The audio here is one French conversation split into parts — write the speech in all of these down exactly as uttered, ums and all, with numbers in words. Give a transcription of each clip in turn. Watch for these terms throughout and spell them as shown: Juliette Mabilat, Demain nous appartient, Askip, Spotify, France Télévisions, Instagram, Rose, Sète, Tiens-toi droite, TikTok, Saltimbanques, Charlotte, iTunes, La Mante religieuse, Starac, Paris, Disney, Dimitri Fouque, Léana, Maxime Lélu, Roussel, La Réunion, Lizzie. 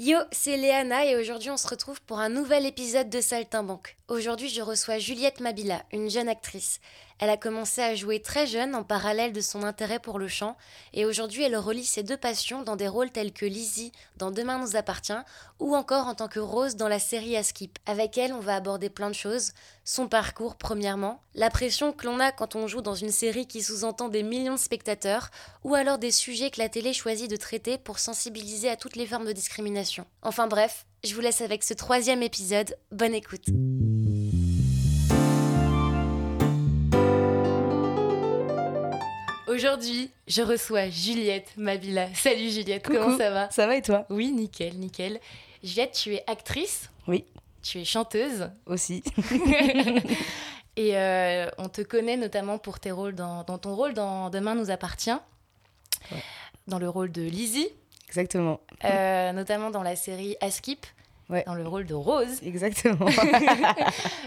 Yo, c'est Léana et aujourd'hui on se retrouve pour un nouvel épisode de Saltimbanques. Aujourd'hui je reçois Juliette Mabilat, une jeune actrice. Elle a commencé à jouer très jeune en parallèle de son intérêt pour le chant et aujourd'hui elle relie ses deux passions dans des rôles tels que Lizzie dans Demain nous appartient ou encore en tant que Rose dans la série Askip. Avec elle on va aborder plein de choses, son parcours premièrement, la pression que l'on a quand on joue dans une série qui sous-entend des millions de spectateurs ou alors des sujets que la télé choisit de traiter pour sensibiliser à toutes les formes de discrimination. Enfin bref, je vous laisse avec ce troisième épisode. Bonne écoute. Aujourd'hui, je reçois Juliette Mabilat. Salut Juliette, coucou. Comment ça va ? Ça va et toi ? Oui, nickel, nickel. Juliette, tu es actrice ? Oui. Tu es chanteuse ? Aussi. Et euh, on te connaît notamment pour tes rôles dans, dans ton rôle dans Demain nous appartient, ouais. Dans le rôle de Lizzie. Exactement. Euh, notamment dans la série Askip, ouais. Dans le rôle de Rose. Exactement.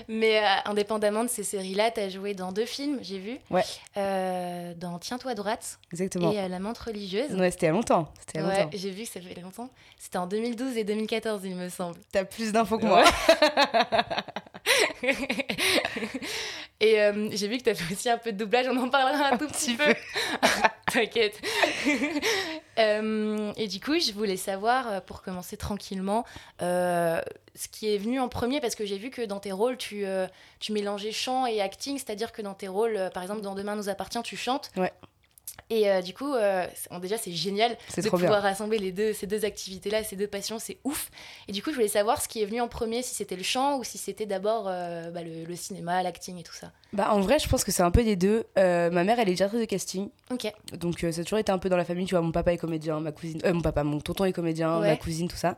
Mais euh, indépendamment de ces séries-là, tu as joué dans deux films, j'ai vu. Ouais. Euh, dans Tiens-toi droite. Exactement. Et euh, La Mante religieuse. Ouais, c'était il y a longtemps. C'était il y a ouais, longtemps. J'ai vu que ça fait longtemps. C'était en deux mille douze et deux mille quatorze, il me semble. T'as plus d'infos que moi. Et euh, j'ai vu que t'as fait aussi un peu de doublage, on en parlera un tout petit peu. T'inquiète. euh, et du coup, je voulais savoir, pour commencer tranquillement, euh, ce qui est venu en premier, parce que j'ai vu que dans tes rôles, tu, euh, tu mélangeais chant et acting, c'est-à-dire que dans tes rôles, euh, par exemple, dans Demain nous appartient, tu chantes. Ouais. Et euh, du coup, euh, déjà, c'est génial c'est de pouvoir bien. rassembler les deux, ces deux activités-là, ces deux passions, c'est ouf. Et du coup, je voulais savoir ce qui est venu en premier, si c'était le chant ou si c'était d'abord euh, bah, le, le cinéma, l'acting et tout ça. Bah, en vrai, je pense que c'est un peu des deux. Euh, ma mère, elle est directrice de casting. Ok. Donc, euh, ça a toujours été un peu dans la famille. Tu vois, mon papa est comédien, ma cousine... Euh, mon papa, mon tonton est comédien, ouais. Ma cousine, tout ça.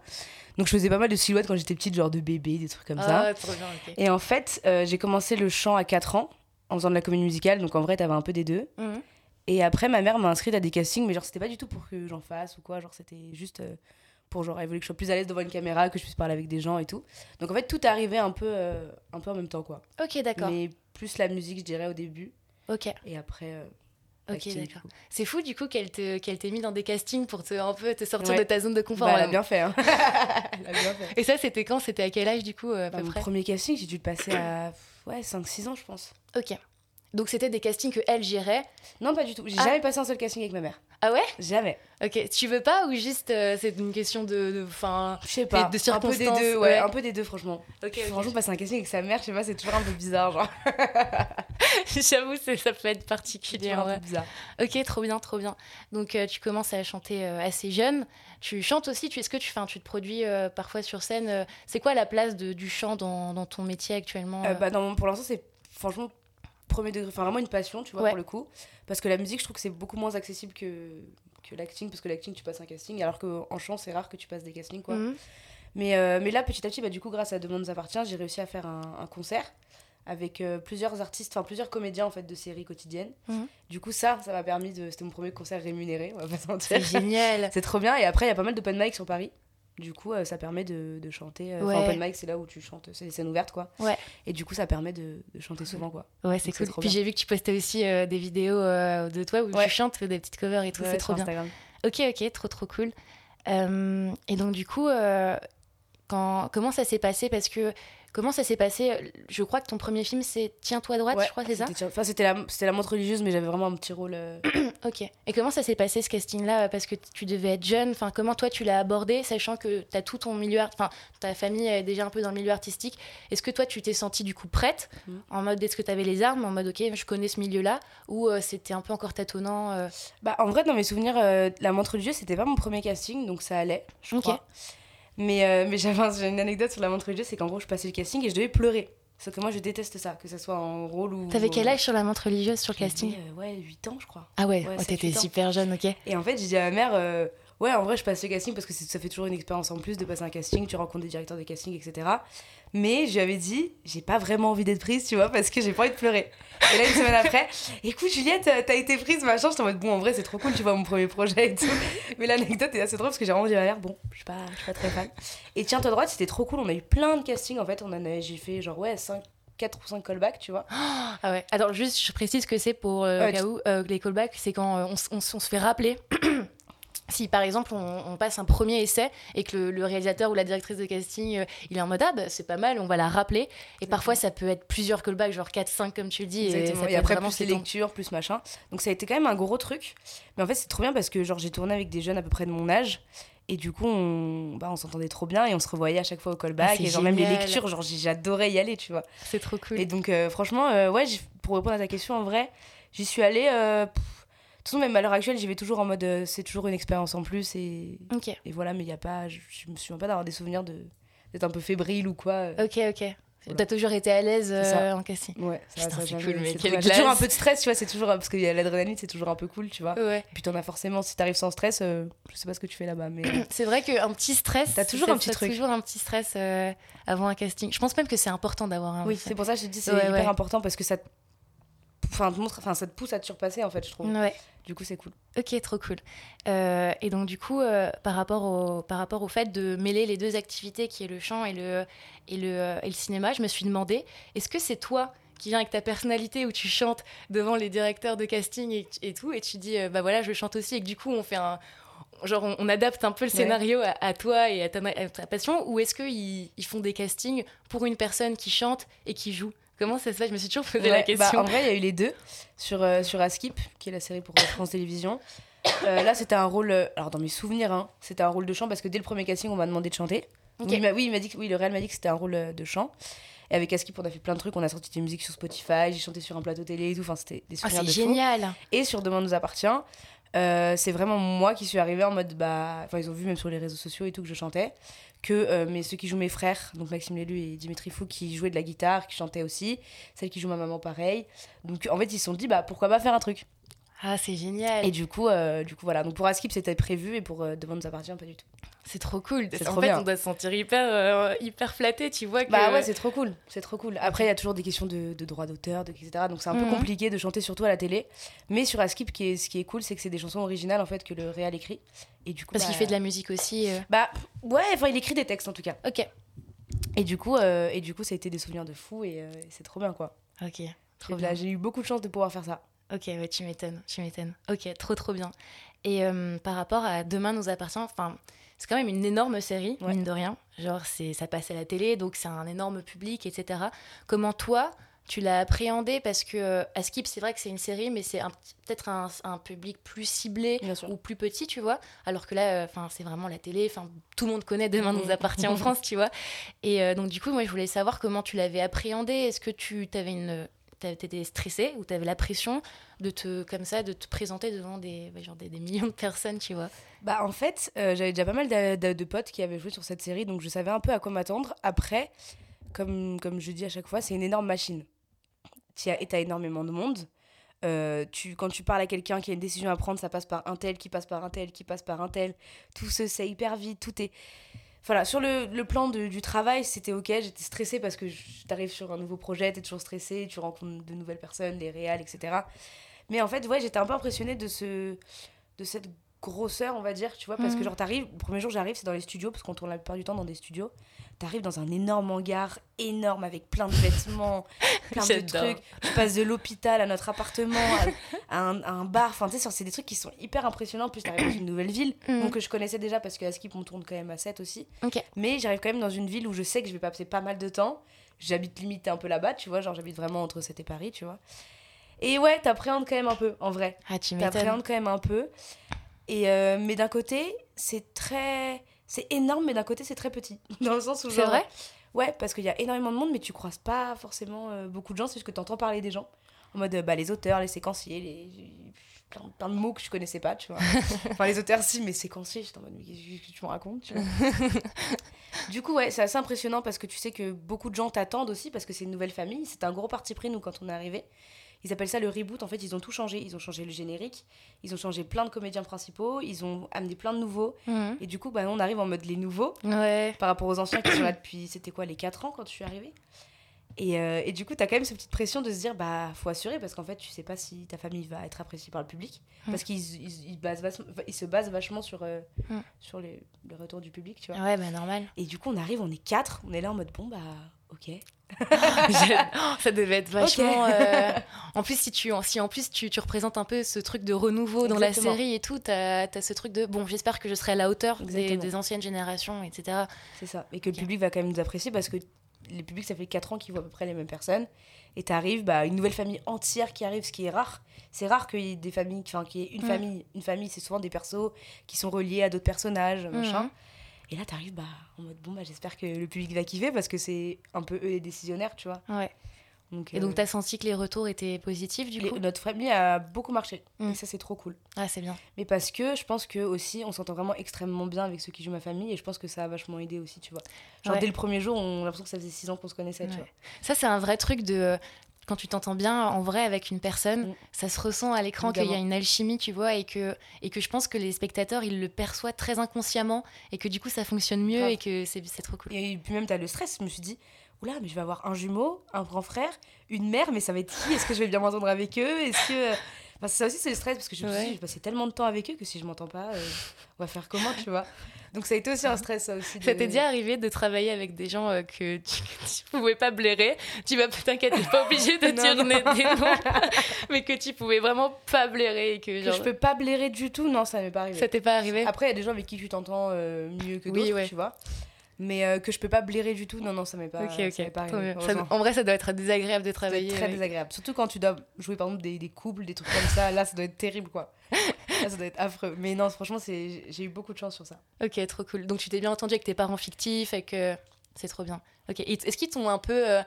Donc, je faisais pas mal de silhouettes quand j'étais petite, genre de bébé, des trucs comme ah, ça. Ouais, trop bien, okay. Et en fait, euh, j'ai commencé le chant à quatre ans, en faisant de la comédie musicale. Donc, en vrai, t'avais un peu des deux. Mmh. Et après, ma mère m'a inscrite à des castings, mais genre, c'était pas du tout pour que j'en fasse ou quoi. Genre, c'était juste euh, pour genre, elle voulait que je sois plus à l'aise devant une caméra, que je puisse parler avec des gens et tout. Donc, en fait, tout est arrivé un peu, euh, un peu en même temps, quoi. Ok, d'accord. Mais plus la musique, je dirais, au début. Ok. Et après. Euh, ok, acting, d'accord. C'est fou, du coup, qu'elle, te, qu'elle t'ait mis dans des castings pour te, un peu te sortir ouais. de ta zone de confort. Bah, elle a bien fait. Hein. Elle a bien fait. Et ça, c'était quand ? C'était à quel âge, du coup, à bah, peu mon près ? Mon premier casting, j'ai dû le passer à ouais, cinq six ans, je pense. Ok. Donc, c'était des castings qu'elle gérait ? Non, pas du tout. J'ai ah. jamais passé un seul casting avec ma mère. Ah ouais ? Jamais. Ok. Tu veux pas ou juste euh, c'est une question de... Enfin, je sais pas. De circonstances. Un peu des deux, ouais. ouais. Un peu des deux, franchement. Ok. okay. Franchement, passer un casting avec sa mère, je sais pas, c'est toujours un peu bizarre, genre. J'avoue, c'est, ça peut être particulier. C'est un ouais. peu bizarre. Ok, trop bien, trop bien. Donc, euh, tu commences à chanter euh, assez jeune. Tu chantes aussi. Tu, est-ce que tu, fin, tu te produis euh, parfois sur scène euh, c'est quoi la place de, du chant dans, dans ton métier actuellement euh... Euh, bah, non, pour l'instant, c'est franchement... premier degré, enfin vraiment une passion, tu vois, ouais. pour le coup. Parce que la musique, je trouve que c'est beaucoup moins accessible que, que l'acting, parce que l'acting, tu passes un casting, alors qu'en chant, c'est rare que tu passes des castings, quoi. Mm-hmm. Mais, euh, mais là, petit à petit, bah, du coup, grâce à Demain nous appartient, j'ai réussi à faire un, un concert avec euh, plusieurs artistes, enfin plusieurs comédiens, en fait, de séries quotidiennes. Mm-hmm. Du coup, ça, ça m'a permis de... C'était mon premier concert rémunéré, on va pas se mentir. C'est génial. C'est trop bien. Et après, il y a pas mal d'open mic sur Paris. Du coup, euh, ça permet de, de chanter. Euh, ouais. Open mic, c'est là où tu chantes, c'est des scènes ouvertes, quoi. Ouais. Et du coup, ça permet de, de chanter souvent, quoi. Ouais, c'est donc, cool. C'est Puis bien. J'ai vu que tu postais aussi euh, des vidéos euh, de toi où ouais. tu chantes des petites covers et tout, ouais, c'est trop bien. Instagram. Ok, ok, trop, trop cool. Euh, et donc, du coup, euh, quand, comment ça s'est passé ? Parce que comment ça s'est passé ? Je crois que ton premier film, c'est Tiens-toi droite, ouais. je crois, c'est ça ? C'était, enfin, c'était la, c'était la Mante religieuse, mais j'avais vraiment un petit rôle. Euh... Ok. Et comment ça s'est passé, ce casting-là ? Parce que t- tu devais être jeune. Enfin, comment toi, tu l'as abordé, sachant que t'as tout ton milieu, art- enfin, ta famille est déjà un peu dans le milieu artistique. Est-ce que toi, tu t'es sentie du coup prête ? Mmh. En mode, est-ce que t'avais les armes ? En mode, ok, je connais ce milieu-là. Ou euh, c'était un peu encore tâtonnant euh... Bah, en vrai, dans mes souvenirs, euh, la Mante religieuse, c'était pas mon premier casting, donc ça allait, je okay. crois. Mais, euh, mais j'avais une anecdote sur la Mante religieuse, c'est qu'en gros, je passais le casting et je devais pleurer. Sauf que moi, je déteste ça, que ça soit en rôle ou... T'avais quel âge sur la Mante religieuse, sur le casting ? J'avais, euh, ouais, huit ans, je crois. Ah ouais, ouais oh, t'étais super jeune, ok. Et en fait, j'ai dit à ma mère, euh, ouais, en vrai, je passe le casting parce que c'est, ça fait toujours une expérience en plus de passer un casting, tu rencontres des directeurs de casting, et cetera. Mais je lui avais dit, j'ai pas vraiment envie d'être prise, tu vois, parce que j'ai pas envie de pleurer. Et là, une semaine après, écoute, Juliette, t'as été prise, machin. J'étais en mode, bon, en vrai, c'est trop cool, tu vois, mon premier projet et tout. Mais l'anecdote est assez drôle parce que j'ai vraiment dit à ma mère, bon, je suis pas, je suis pas très fan. Et Tiens-toi droite, c'était trop cool. On a eu plein de castings, en fait. On en a, j'ai fait genre, ouais, cinq, quatre ou cinq callbacks, tu vois. Ah ouais. Alors, juste, je précise que c'est pour euh, euh, cas tu... où, euh, les callbacks, c'est quand euh, on, on, on se fait rappeler. Si par exemple on, on passe un premier essai et que le, le réalisateur ou la directrice de casting euh, il est en mode ah bah, c'est pas mal, on va la rappeler, et parfois ça peut être plusieurs callbacks, genre quatre cinq comme tu le dis. Exactement. Et, et, et après plus les lectures, plus machin, donc ça a été quand même un gros truc, mais en fait c'est trop bien parce que genre j'ai tourné avec des jeunes à peu près de mon âge et du coup on, bah, on s'entendait trop bien et on se revoyait à chaque fois au callback, et genre génial. Même les lectures, genre j'adorais y aller, tu vois, c'est trop cool. Et donc euh, franchement euh, ouais, pour répondre à ta question, en vrai j'y suis allée euh, de toute façon, même à l'heure actuelle, j'y vais toujours en mode euh, c'est toujours une expérience en plus. Et, okay. et voilà, mais il n'y a pas. Je, je me souviens pas d'avoir des souvenirs de, d'être un peu fébrile ou quoi. Euh, ok, ok. Voilà. T'as toujours été à l'aise euh, en casting. Ouais, ça, putain, ça, c'est cool, mais quelle classe. Toujours un peu de stress, tu vois, c'est toujours. Parce que l'adrénaline, c'est toujours un peu cool, tu vois. Ouais. Puis t'en as forcément, si t'arrives sans stress, euh, je sais pas ce que tu fais là-bas. Mais... c'est vrai qu'un petit stress. T'as toujours un petit truc. toujours un petit stress euh, avant un casting. Je pense même que c'est important d'avoir un. Oui, c'est pour ça que je te dis c'est ouais, hyper ouais. important parce que ça. Enfin, te montre, enfin, ça te pousse à te surpasser, en fait, je trouve. Ouais. Du coup, c'est cool. Ok, trop cool. Euh, et donc, du coup, euh, par, rapport au, par rapport au fait de mêler les deux activités, qui est le chant et le, et le, et le cinéma, je me suis demandé, est-ce que c'est toi qui viens avec ta personnalité où tu chantes devant les directeurs de casting et, et tout, et tu dis, euh, bah voilà, je chante aussi, et que du coup, on fait un... Genre, on, on adapte un peu le scénario ouais. à, à toi et à ta, à ta passion, ou est-ce qu'ils ils font des castings pour une personne qui chante et qui joue ? Comment ça se fait ? Je me suis toujours posé ouais, la question. Bah, en vrai, il y a eu les deux sur, euh, sur Askip, qui est la série pour France Télévisions. Euh, là, c'était un rôle... Euh, alors, dans mes souvenirs, hein, c'était un rôle de chant, parce que dès le premier casting, on m'a demandé de chanter. Okay. Donc, il m'a, oui, il m'a dit que, oui, le réel m'a dit que c'était un rôle de chant. Et avec Askip, on a fait plein de trucs. On a sorti des musiques sur Spotify, j'ai chanté sur un plateau télé et tout. Enfin, c'était des souvenirs oh, de fou. C'est génial ! Et sur Demain nous appartient, euh, c'est vraiment moi qui suis arrivée en mode... Bah, ils ont vu, même sur les réseaux sociaux et tout, que je chantais. que euh, mais ceux qui jouent mes frères, donc Maxime Lélu et Dimitri Fouque, qui jouaient de la guitare, qui chantaient aussi, celle qui joue ma maman pareil, donc en fait ils se sont dit bah pourquoi pas faire un truc. Ah, c'est génial. Et du coup euh, du coup voilà, donc pour Askip c'était prévu et pour euh, Demain nous appartient pas du tout. C'est trop cool, c'est en trop fait bien. On doit se sentir hyper euh, hyper flatté, tu vois que... Bah ouais, c'est trop cool, c'est trop cool. Après il y a toujours des questions de, de droits d'auteur, de, etc, donc c'est un mm-hmm. peu compliqué de chanter surtout à la télé, mais sur Askip qui est, ce qui est cool c'est que c'est des chansons originales en fait que le réal écrit, et du coup parce bah, qu'il fait de la musique aussi euh... bah ouais, enfin il écrit des textes en tout cas. Ok. Et du coup euh, et du coup ça a été des souvenirs de fou et euh, c'est trop bien quoi. Ok, trop bien. Là, j'ai eu beaucoup de chance de pouvoir faire ça. Ok, ouais, tu m'étonnes, tu m'étonnes. Ok, trop trop bien. Et euh, par rapport à Demain nous appartient, enfin, c'est quand même une énorme série, ouais. mine de rien. Genre, c'est, ça passe à la télé, donc c'est un énorme public, et cetera. Comment toi, tu l'as appréhendé ? Parce que euh, Askip, c'est vrai que c'est une série, mais c'est un, peut-être un, un public plus ciblé ou plus petit, tu vois. Alors que là, enfin, euh, c'est vraiment la télé. Enfin, tout le monde connaît Demain nous appartient en France, tu vois. Et euh, donc du coup, moi, je voulais savoir comment tu l'avais appréhendé. Est-ce que tu avais une t'étais stressée ou t'avais la pression de te comme ça de te présenter devant des genre des, des millions de personnes, tu vois? Bah en fait euh, j'avais déjà pas mal de, de, de potes qui avaient joué sur cette série, donc je savais un peu à quoi m'attendre. Après comme comme je dis à chaque fois, c'est une énorme machine. Tu as t'as énormément de monde. Euh, tu, quand tu parles à quelqu'un qui a une décision à prendre, ça passe par un tel qui passe par un tel qui passe par un tel. Tout se sait hyper vite. Tout est Voilà, sur le, le plan de, du travail, c'était ok, j'étais stressée parce que t'arrives sur un nouveau projet, t'es toujours stressée, tu rencontres de nouvelles personnes, des réals, et cetera. Mais en fait, ouais, j'étais un peu impressionnée de, ce, de cette grosseur, on va dire, tu vois, parce mmh. que genre t'arrives, le premier jour j'arrive, c'est dans les studios, parce qu'on tourne la plupart du temps dans des studios, t'arrives dans un énorme hangar, énorme, avec plein de vêtements, plein de trucs, tu passes de l'hôpital à notre appartement, à, à, un, à un bar, enfin tu sais, c'est des trucs qui sont hyper impressionnants, en plus t'arrives dans une nouvelle ville, mmh. donc que je connaissais déjà, parce qu'à Askip, on tourne quand même à Sète aussi, okay. mais j'arrive quand même dans une ville où je sais que je vais passer pas mal de temps, j'habite limite un peu là-bas, tu vois, genre j'habite vraiment entre Sète et Paris, tu vois, et ouais, t'appréhendes quand même un peu, en vrai, ah, tu m'étonnes. t'appréhendes quand même un peu, Et euh, mais d'un côté, c'est très... C'est énorme, mais d'un côté, c'est très petit. Dans le sens où... C'est genre... vrai ? Ouais, parce qu'il y a énormément de monde, mais tu croises pas forcément euh, beaucoup de gens, c'est juste que t'entends parler des gens. En mode, euh, bah, les auteurs, les séquenciers, les... Plein, plein de mots que je connaissais pas, tu vois. Enfin, les auteurs, si, mais séquenciers, j'étais en mode, mais qu'est-ce que tu me racontes, tu vois. Du coup, ouais, c'est assez impressionnant, parce que tu sais que beaucoup de gens t'attendent aussi, parce que c'est une nouvelle famille. C'était un gros parti pris, nous, quand on est arrivés. Ils appellent ça le reboot. En fait, ils ont tout changé. Ils ont changé le générique. Ils ont changé plein de comédiens principaux. Ils ont amené plein de nouveaux. Mmh. Et du coup, bah, on arrive en mode les nouveaux. Ouais. Par rapport aux anciens qui sont là depuis, c'était quoi, les quatre ans quand je suis arrivée. Et, euh, et du coup, t'as quand même cette petite pression de se dire, bah, faut assurer. Parce qu'en fait, tu sais pas si ta famille va être appréciée par le public. Mmh. Parce qu'ils ils, ils basent vachement, ils se basent vachement sur, euh, mmh. sur les, le retour du public, tu vois. Ouais, bah normal. Et du coup, on arrive, on est quatre. On est là en mode, bon, bah... ok. Ça devait être vachement. Okay. euh... En plus, si, tu, si en plus tu, tu représentes un peu ce truc de renouveau dans Exactement. La série et tout, t'as, t'as ce truc de bon, j'espère que je serai à la hauteur des, des anciennes générations, et cetera. C'est ça. Et que okay. le public va quand même nous apprécier parce que le public, ça fait quatre ans qu'ils voient à peu près les mêmes personnes. Et t'arrives, bah, une nouvelle famille entière qui arrive, ce qui est rare. C'est rare qu'il y ait des familles, enfin, qu'il y ait une mmh. famille. Une famille, c'est souvent des persos qui sont reliés à d'autres personnages, machin. Mmh. Et là, t'arrives bah, en mode, bon, bah, j'espère que le public va kiffer parce que c'est un peu eux les décisionnaires, tu vois. Ouais. Donc, et euh... donc, t'as senti que les retours étaient positifs, du les... coup Notre famille a beaucoup marché. Mmh. Et ça, c'est trop cool. Ah, c'est bien. Mais parce que je pense que aussi on s'entend vraiment extrêmement bien avec ceux qui jouent ma famille. Et je pense que ça a vachement aidé aussi, tu vois. Genre, ouais. dès le premier jour, on a l'impression que ça faisait six ans qu'on se connaissait, ouais. tu vois. Ça, c'est un vrai truc de... Quand tu t'entends bien, en vrai, avec une personne, mmh. ça se ressent à l'écran Évidemment. Qu'il y a une alchimie, tu vois, et que, et que je pense que les spectateurs, ils le perçoivent très inconsciemment, et que du coup, ça fonctionne mieux, ouais. et que c'est, c'est trop cool. Et puis même, t'as le stress, je me suis dit, oula, mais je vais avoir un jumeau, un grand frère, une mère, mais ça va être qui ? Est-ce que je vais bien m'entendre avec eux ? Est-ce que... Enfin, ça aussi, c'est le stress, parce que je me suis dit, ouais. j'ai passé tellement de temps avec eux que si je m'entends pas, euh, on va faire comment, tu vois ? Donc ça a été aussi un stress, ça aussi. De... Ça t'est déjà arrivé de travailler avec des gens euh, que tu ne pouvais pas blairer. Tu vas, t'inquiète, t'es pas obligée de dire des noms, mais que tu pouvais vraiment pas blairer. Et que, genre... que je peux pas blairer du tout, non, ça m'est pas arrivé. Ça t'est pas arrivé ? Après, il y a des gens avec qui tu t'entends euh, mieux que oui, d'autres, ouais. tu vois. Mais euh, que je peux pas blairer du tout, non, non, ça m'est pas, okay, okay. Ça m'est pas arrivé. Ça, en vrai, ça doit être désagréable de travailler. C'est très avec... désagréable. Surtout quand tu dois jouer, par exemple, des, des couples, des trucs comme ça. Là, ça doit être terrible, quoi. Là, ça doit être affreux. Mais non, franchement, c'est... j'ai eu beaucoup de chance sur ça. Ok, trop cool. Donc, tu t'es bien entendu avec tes parents fictifs et que c'est trop bien. Ok. Et est-ce qu'ils t'ont un peu... Euh...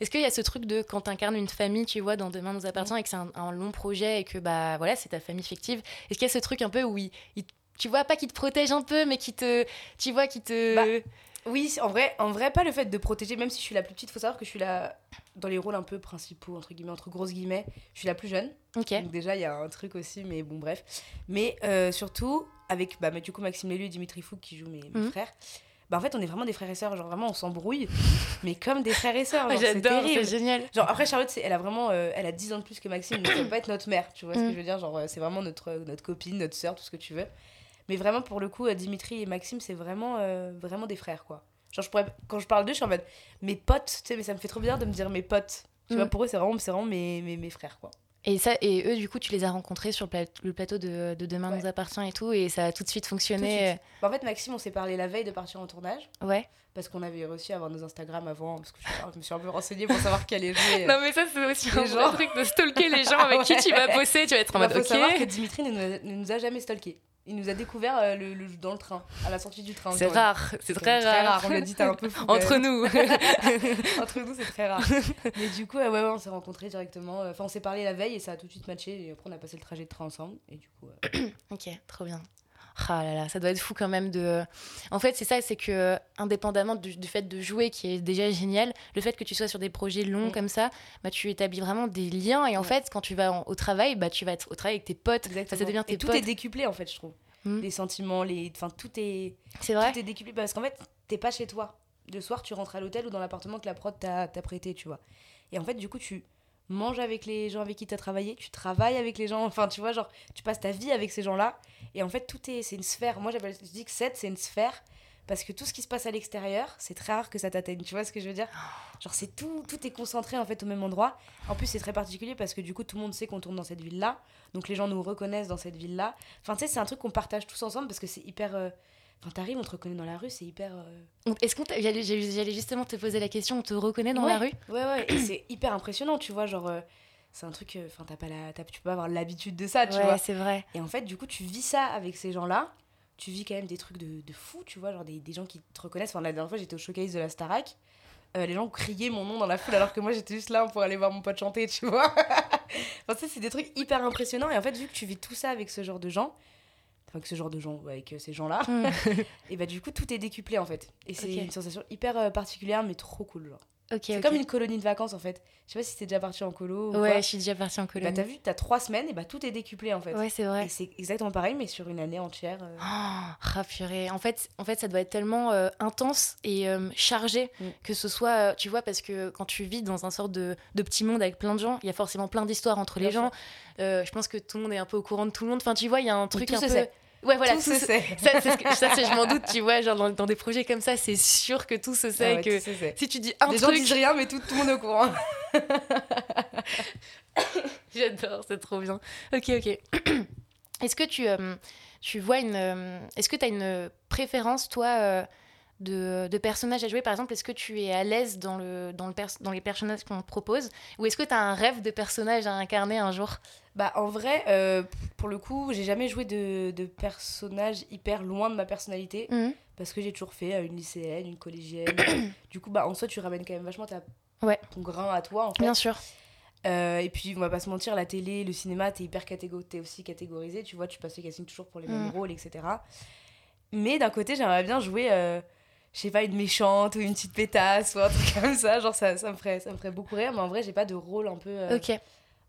Est-ce qu'il y a ce truc de quand t'incarnes une famille, tu vois, dans Demain nous appartient et que c'est un, un long projet et que, bah, voilà, c'est ta famille fictive. Est-ce qu'il y a ce truc un peu où ils, ils... tu vois, pas qu'ils te protègent un peu, mais qu'ils te... Tu vois, qu'ils te... Bah... Oui, en vrai, en vrai, pas le fait de protéger, même si je suis la plus petite, faut savoir que je suis la, dans les rôles un peu principaux, entre guillemets, entre grosses guillemets, je suis la plus jeune. Ok. Donc déjà, il y a un truc aussi, mais bon, bref. Mais euh, surtout, avec bah, du coup, Maxime Lélu et Dimitri Fouque qui jouent mes, mes mmh. frères, bah en fait, on est vraiment des frères et sœurs, genre vraiment, on s'embrouille, mais comme des frères et sœurs, genre, j'adore, c'est terrible. C'est génial. Genre, après, Charlotte, c'est, elle a vraiment, euh, elle a dix ans de plus que Maxime, donc ça peut pas être notre mère, tu vois mmh. ce que je veux dire, genre, c'est vraiment notre, notre copine, notre sœur, tout ce que tu veux. Mais vraiment, pour le coup, Dimitri et Maxime, c'est vraiment, euh, vraiment des frères, quoi. Genre, je pourrais... quand je parle d'eux, je suis en mode mes potes, tu sais, mais ça me fait trop bizarre de me dire mes potes. Tu mmh. vois, pour eux, c'est vraiment, c'est vraiment mes, mes, mes frères, quoi. Et, ça, et eux, du coup, tu les as rencontrés sur le plateau de, de Demain ouais. nous appartient et tout, et ça a tout de suite fonctionné. Tout de suite. Bah, en fait, Maxime, on s'est parlé la veille de partir en tournage. Ouais. Parce qu'on avait réussi à avoir nos Instagram avant, parce que je, je me suis un peu renseignée pour savoir qui allait jouer. Non, mais ça, c'est aussi un genre... truc de stalker les gens avec ouais. qui tu vas bosser, tu vas être en mode bah, ok. Il faut savoir que Dimitri ne, ne nous a jamais stalkés. Il nous a découvert euh, le, le, dans le train, à la sortie du train. C'est rare, c'est, c'est très, très rare. rare. On l'a dit, t'es un peu fou. Entre nous. Entre nous, c'est très rare. Mais du coup, euh, ouais, ouais, on s'est rencontrés directement. Enfin, on s'est parlé la veille et ça a tout de suite matché. Et après, on a passé le trajet de train ensemble. Et du coup... Euh... ok, trop bien. Ah là là, ça doit être fou quand même de... En fait, c'est ça, c'est que indépendamment du, du fait de jouer, qui est déjà génial, le fait que tu sois sur des projets longs mmh. comme ça, bah, tu établis vraiment des liens. Et en ouais. fait, quand tu vas en, au travail, bah, tu vas être au travail avec tes potes. Exactement. Ça, ça devient tes et tout potes. Est décuplé, en fait, je trouve. Mmh. Les sentiments, les... Enfin, tout est... C'est vrai ? Tout est décuplé parce qu'en fait, t'es pas chez toi. Le soir, tu rentres à l'hôtel ou dans l'appartement que la prod t'a, t'a prêté, tu vois. Et en fait, du coup, tu... mange avec les gens avec qui t'as travaillé, tu travailles avec les gens, enfin tu vois, genre tu passes ta vie avec ces gens-là, et en fait tout est, c'est une sphère. Moi j'appelle, je dis que Sète, c'est une sphère parce que tout ce qui se passe à l'extérieur, c'est très rare que ça t'atteigne, tu vois ce que je veux dire ? Genre c'est tout, tout est concentré en fait au même endroit. En plus c'est très particulier parce que du coup tout le monde sait qu'on tourne dans cette ville-là, donc les gens nous reconnaissent dans cette ville-là. Enfin tu sais, c'est un truc qu'on partage tous ensemble parce que c'est hyper... Euh, Enfin, t'arrives, on te reconnaît dans la rue, c'est hyper... Euh... Est-ce qu'on t'a... J'allais, j'allais justement te poser la question, on te reconnaît dans ouais, la rue ? Ouais, ouais, et c'est hyper impressionnant, tu vois, genre... Euh, c'est un truc... Enfin, t'as pas la... T'as, tu peux pas avoir l'habitude de ça, tu ouais, vois. Ouais, c'est vrai. Et en fait, du coup, tu vis ça avec ces gens-là, tu vis quand même des trucs de, de fou, tu vois, genre des, des gens qui te reconnaissent. Enfin, la dernière fois, j'étais au showcase de la Starac, euh, les gens criaient mon nom dans la foule, alors que moi, j'étais juste là pour aller voir mon pote chanter, tu vois. Enfin, ça, c'est des trucs hyper impressionnants, et en fait, vu que tu vis tout ça avec ce genre de gens... Enfin, que ce genre de gens, avec ces gens-là. Mmh. Et bah, du coup, tout est décuplé, en fait. Et c'est okay. une sensation hyper euh, particulière, mais trop cool, genre. Okay, c'est okay. comme une colonie de vacances, en fait. Je sais pas si t'es déjà partie en colo. Ou ouais, quoi. Je suis déjà partie en colo. Bah, t'as vu, t'as trois semaines, et bah, tout est décuplé, en fait. Ouais, c'est vrai. Et c'est exactement pareil, mais sur une année entière. Euh... Oh, rapuré. En fait, en fait, ça doit être tellement euh, intense et euh, chargé mmh. que ce soit, euh, tu vois, parce que quand tu vis dans un sorte de, de petit monde avec plein de gens, il y a forcément plein d'histoires entre Bien les sûr. gens. Euh, je pense que tout le monde est un peu au courant de tout le monde. Enfin, tu vois, il y a un truc un peu... Sait. Ouais, voilà, tout, tout se sait. Ça, c'est ce que, ça c'est, je m'en doute, tu vois, genre dans, dans des projets comme ça, c'est sûr que tout se sait. Ah ouais, que tout se sait. Si tu dis un les truc... Les gens disent rien, mais tout, tout le monde est au courant. J'adore, c'est trop bien. Ok, ok. Est-ce que tu, euh, tu vois une... Euh, est-ce que tu as une préférence, toi, euh, de, de personnages à jouer? Par exemple, est-ce que tu es à l'aise dans, le, dans, le pers- dans les personnages qu'on te propose? Ou est-ce que tu as un rêve de personnage à incarner un jour? Bah, en vrai, euh, pour le coup, j'ai jamais joué de, de personnage hyper loin de ma personnalité. Mmh. Parce que j'ai toujours fait une lycéenne, une collégienne. Du coup, bah, en soi, tu ramènes quand même vachement ta, ouais. ton grain à toi, en fait. Bien sûr. Euh, et puis on va pas se mentir, la télé, le cinéma, t'es hyper catégor... t'es aussi catégorisé, tu vois, tu passes le casting toujours pour les mmh. mêmes rôles, etc. Mais d'un côté j'aimerais bien jouer euh, je sais pas, une méchante ou une petite pétasse ou un truc comme ça, genre ça, ça, me ferait, ça me ferait beaucoup rire, mais en vrai j'ai pas de rôle un peu euh, okay.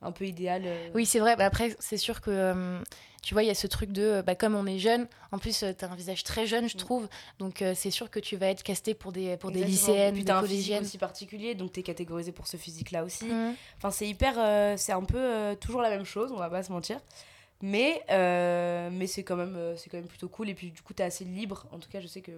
un peu idéal euh... Oui c'est vrai, bah, après c'est sûr que euh, tu vois il y a ce truc de bah, comme on est jeune, en plus euh, t'as un visage très jeune je trouve, donc euh, c'est sûr que tu vas être castée pour des, pour des lycéennes, puis des collégiennes. Puis t'as un physique aussi particulier, donc t'es catégorisée pour ce physique là aussi. Mmh. Enfin c'est hyper, euh, c'est un peu euh, toujours la même chose, on va pas se mentir, mais, euh, mais c'est, quand même, euh, c'est quand même plutôt cool, et puis du coup t'es assez libre, en tout cas je sais que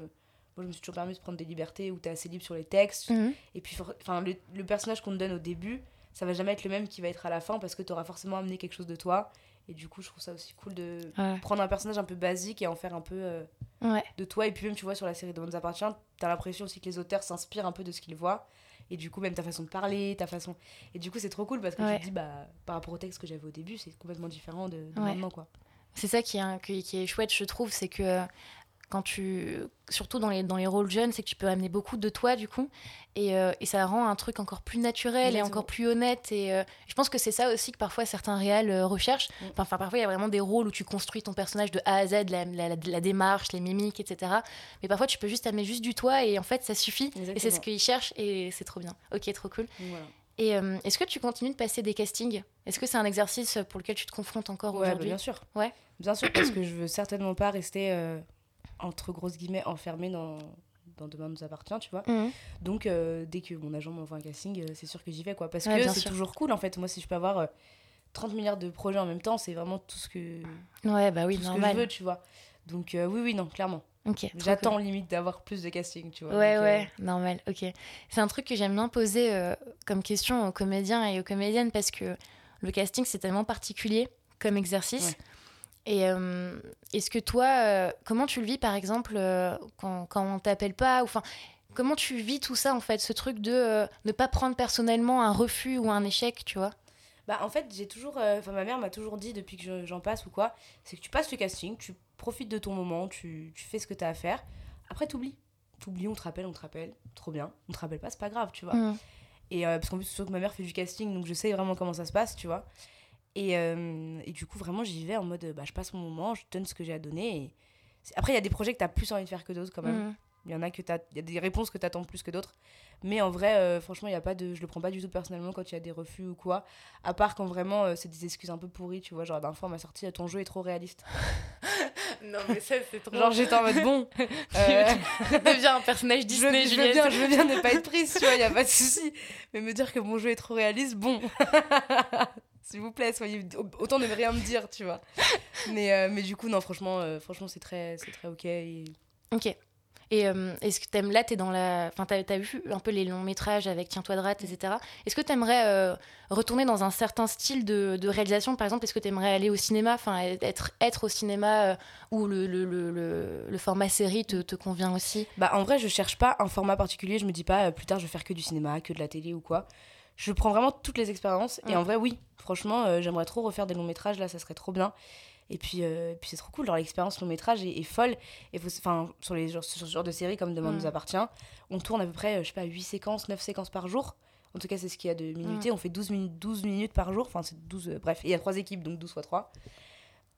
moi je me suis toujours permis de prendre des libertés où t'es assez libre sur les textes, mmh. et puis enfin le, le personnage qu'on te donne au début, ça va jamais être le même qui va être à la fin parce que t'auras forcément amené quelque chose de toi. Et du coup, je trouve ça aussi cool de ouais. prendre un personnage un peu basique et en faire un peu euh, ouais. de toi. Et puis même, tu vois, sur la série Demain nous appartient, t'as l'impression aussi que les auteurs s'inspirent un peu de ce qu'ils voient. Et du coup, même ta façon de parler, ta façon... Et du coup, c'est trop cool parce que ouais. tu te dis, bah, par rapport au texte que j'avais au début, c'est complètement différent de, de ouais. maintenant, quoi. C'est ça qui est, hein, qui est chouette, je trouve, c'est que... Euh... Quand tu, surtout dans les, dans les rôles jeunes, c'est que tu peux amener beaucoup de toi, du coup. Et, euh, et ça rend un truc encore plus naturel exactement. Et encore plus honnête. Et euh, je pense que c'est ça aussi que parfois certains réals euh, recherchent. Enfin, enfin parfois, il y a vraiment des rôles où tu construis ton personnage de A à Z, la, la, la, la démarche, les mimiques, et cetera. Mais parfois, tu peux juste amener juste du toi et en fait, ça suffit. Exactement. Et c'est ce qu'ils cherchent et c'est trop bien. Ok, trop cool. Voilà. Et euh, est-ce que tu continues de passer des castings? Est-ce que c'est un exercice pour lequel tu te confrontes encore ouais, aujourd'hui? Bah bien sûr. Ouais. Bien sûr, parce que je veux certainement pas rester... Euh... entre grosses guillemets, enfermée dans, dans Demain nous appartient, tu vois. Mmh. Donc, euh, dès que mon agent m'envoie un casting, euh, c'est sûr que j'y vais, quoi. Parce ouais, que c'est sûr. Toujours cool, en fait. Moi, si je peux avoir euh, trente milliards de projets en même temps, c'est vraiment tout ce que, ouais, bah oui, tout ce que je veux, tu vois. Donc, euh, oui, oui, non, clairement. Okay, j'attends cool. limite d'avoir plus de casting, tu vois. Ouais, donc, ouais, euh... normal, ok. C'est un truc que j'aime bien poser euh, comme question aux comédiens et aux comédiennes, parce que le casting, c'est tellement particulier comme exercice. Ouais. Et euh, est-ce que toi, euh, comment tu le vis par exemple euh, quand, quand on t'appelle pas, ou enfin, comment tu vis tout ça en fait, ce truc de euh, ne pas prendre personnellement un refus ou un échec, tu vois? Bah en fait j'ai toujours, enfin euh, ma mère m'a toujours dit depuis que je, j'en passe ou quoi, c'est que tu passes le casting, tu profites de ton moment, tu, tu fais ce que t'as à faire, après t'oublies, t'oublies, on te rappelle, on te rappelle, trop bien, on te rappelle pas, c'est pas grave, tu vois. Mmh. Et euh, parce qu'en plus c'est sûr que ma mère fait du casting, donc je sais vraiment comment ça se passe, tu vois. Et, euh, et du coup, vraiment, j'y vais en mode bah, je passe mon moment, je donne ce que j'ai à donner. Et... Après, il y a des projets que tu as plus envie de faire que d'autres, quand même. Il mmh. y en a que tu as des réponses que tu attends plus que d'autres. Mais en vrai, euh, franchement, y a pas de... je le prends pas du tout personnellement quand il y a des refus ou quoi. À part quand vraiment, euh, c'est des excuses un peu pourries, tu vois. Genre, d'un fois, on m'a sorti ton jeu est trop réaliste. Non, mais ça, c'est trop. Genre, j'étais en mode bon. Euh... Deviens un personnage Disney, je veux, je veux bien, je veux bien ne pas être prise, tu vois, il n'y a pas de souci. Mais me dire que mon jeu est trop réaliste, bon. S'il vous plaît, soyez... autant ne rien me dire, tu vois. Mais, euh, mais du coup, non, franchement, euh, franchement c'est, très, c'est très ok. Et... Ok. Et euh, est-ce que t'aimes, là, t'es dans la... Enfin, t'as, t'as vu un peu les longs métrages avec Tiens-toi droite, et cetera. Est-ce que t'aimerais euh, retourner dans un certain style de, de réalisation, par exemple? Est-ce que t'aimerais aller au cinéma, enfin, être, être au cinéma euh, où le, le, le, le, le format série te, te convient aussi? Bah, en vrai, je cherche pas un format particulier. Je me dis pas, euh, plus tard, je vais faire que du cinéma, que de la télé ou quoi. Je prends vraiment toutes les expériences. Mmh. Et en vrai, oui. Franchement, euh, j'aimerais trop refaire des longs-métrages. Là, ça serait trop bien. Et puis, euh, et puis c'est trop cool. Genre, l'expérience long-métrage est, est folle. Et faut, sur, les, genre, sur ce genre de série comme Demain mmh. nous appartient, on tourne à peu près, je sais pas, huit séquences, neuf séquences par jour. En tout cas, c'est ce qu'il y a de minuté. Mmh. On fait douze minutes, douze minutes par jour. Enfin, c'est douze... Euh, bref, il y a trois équipes, donc douze fois trois.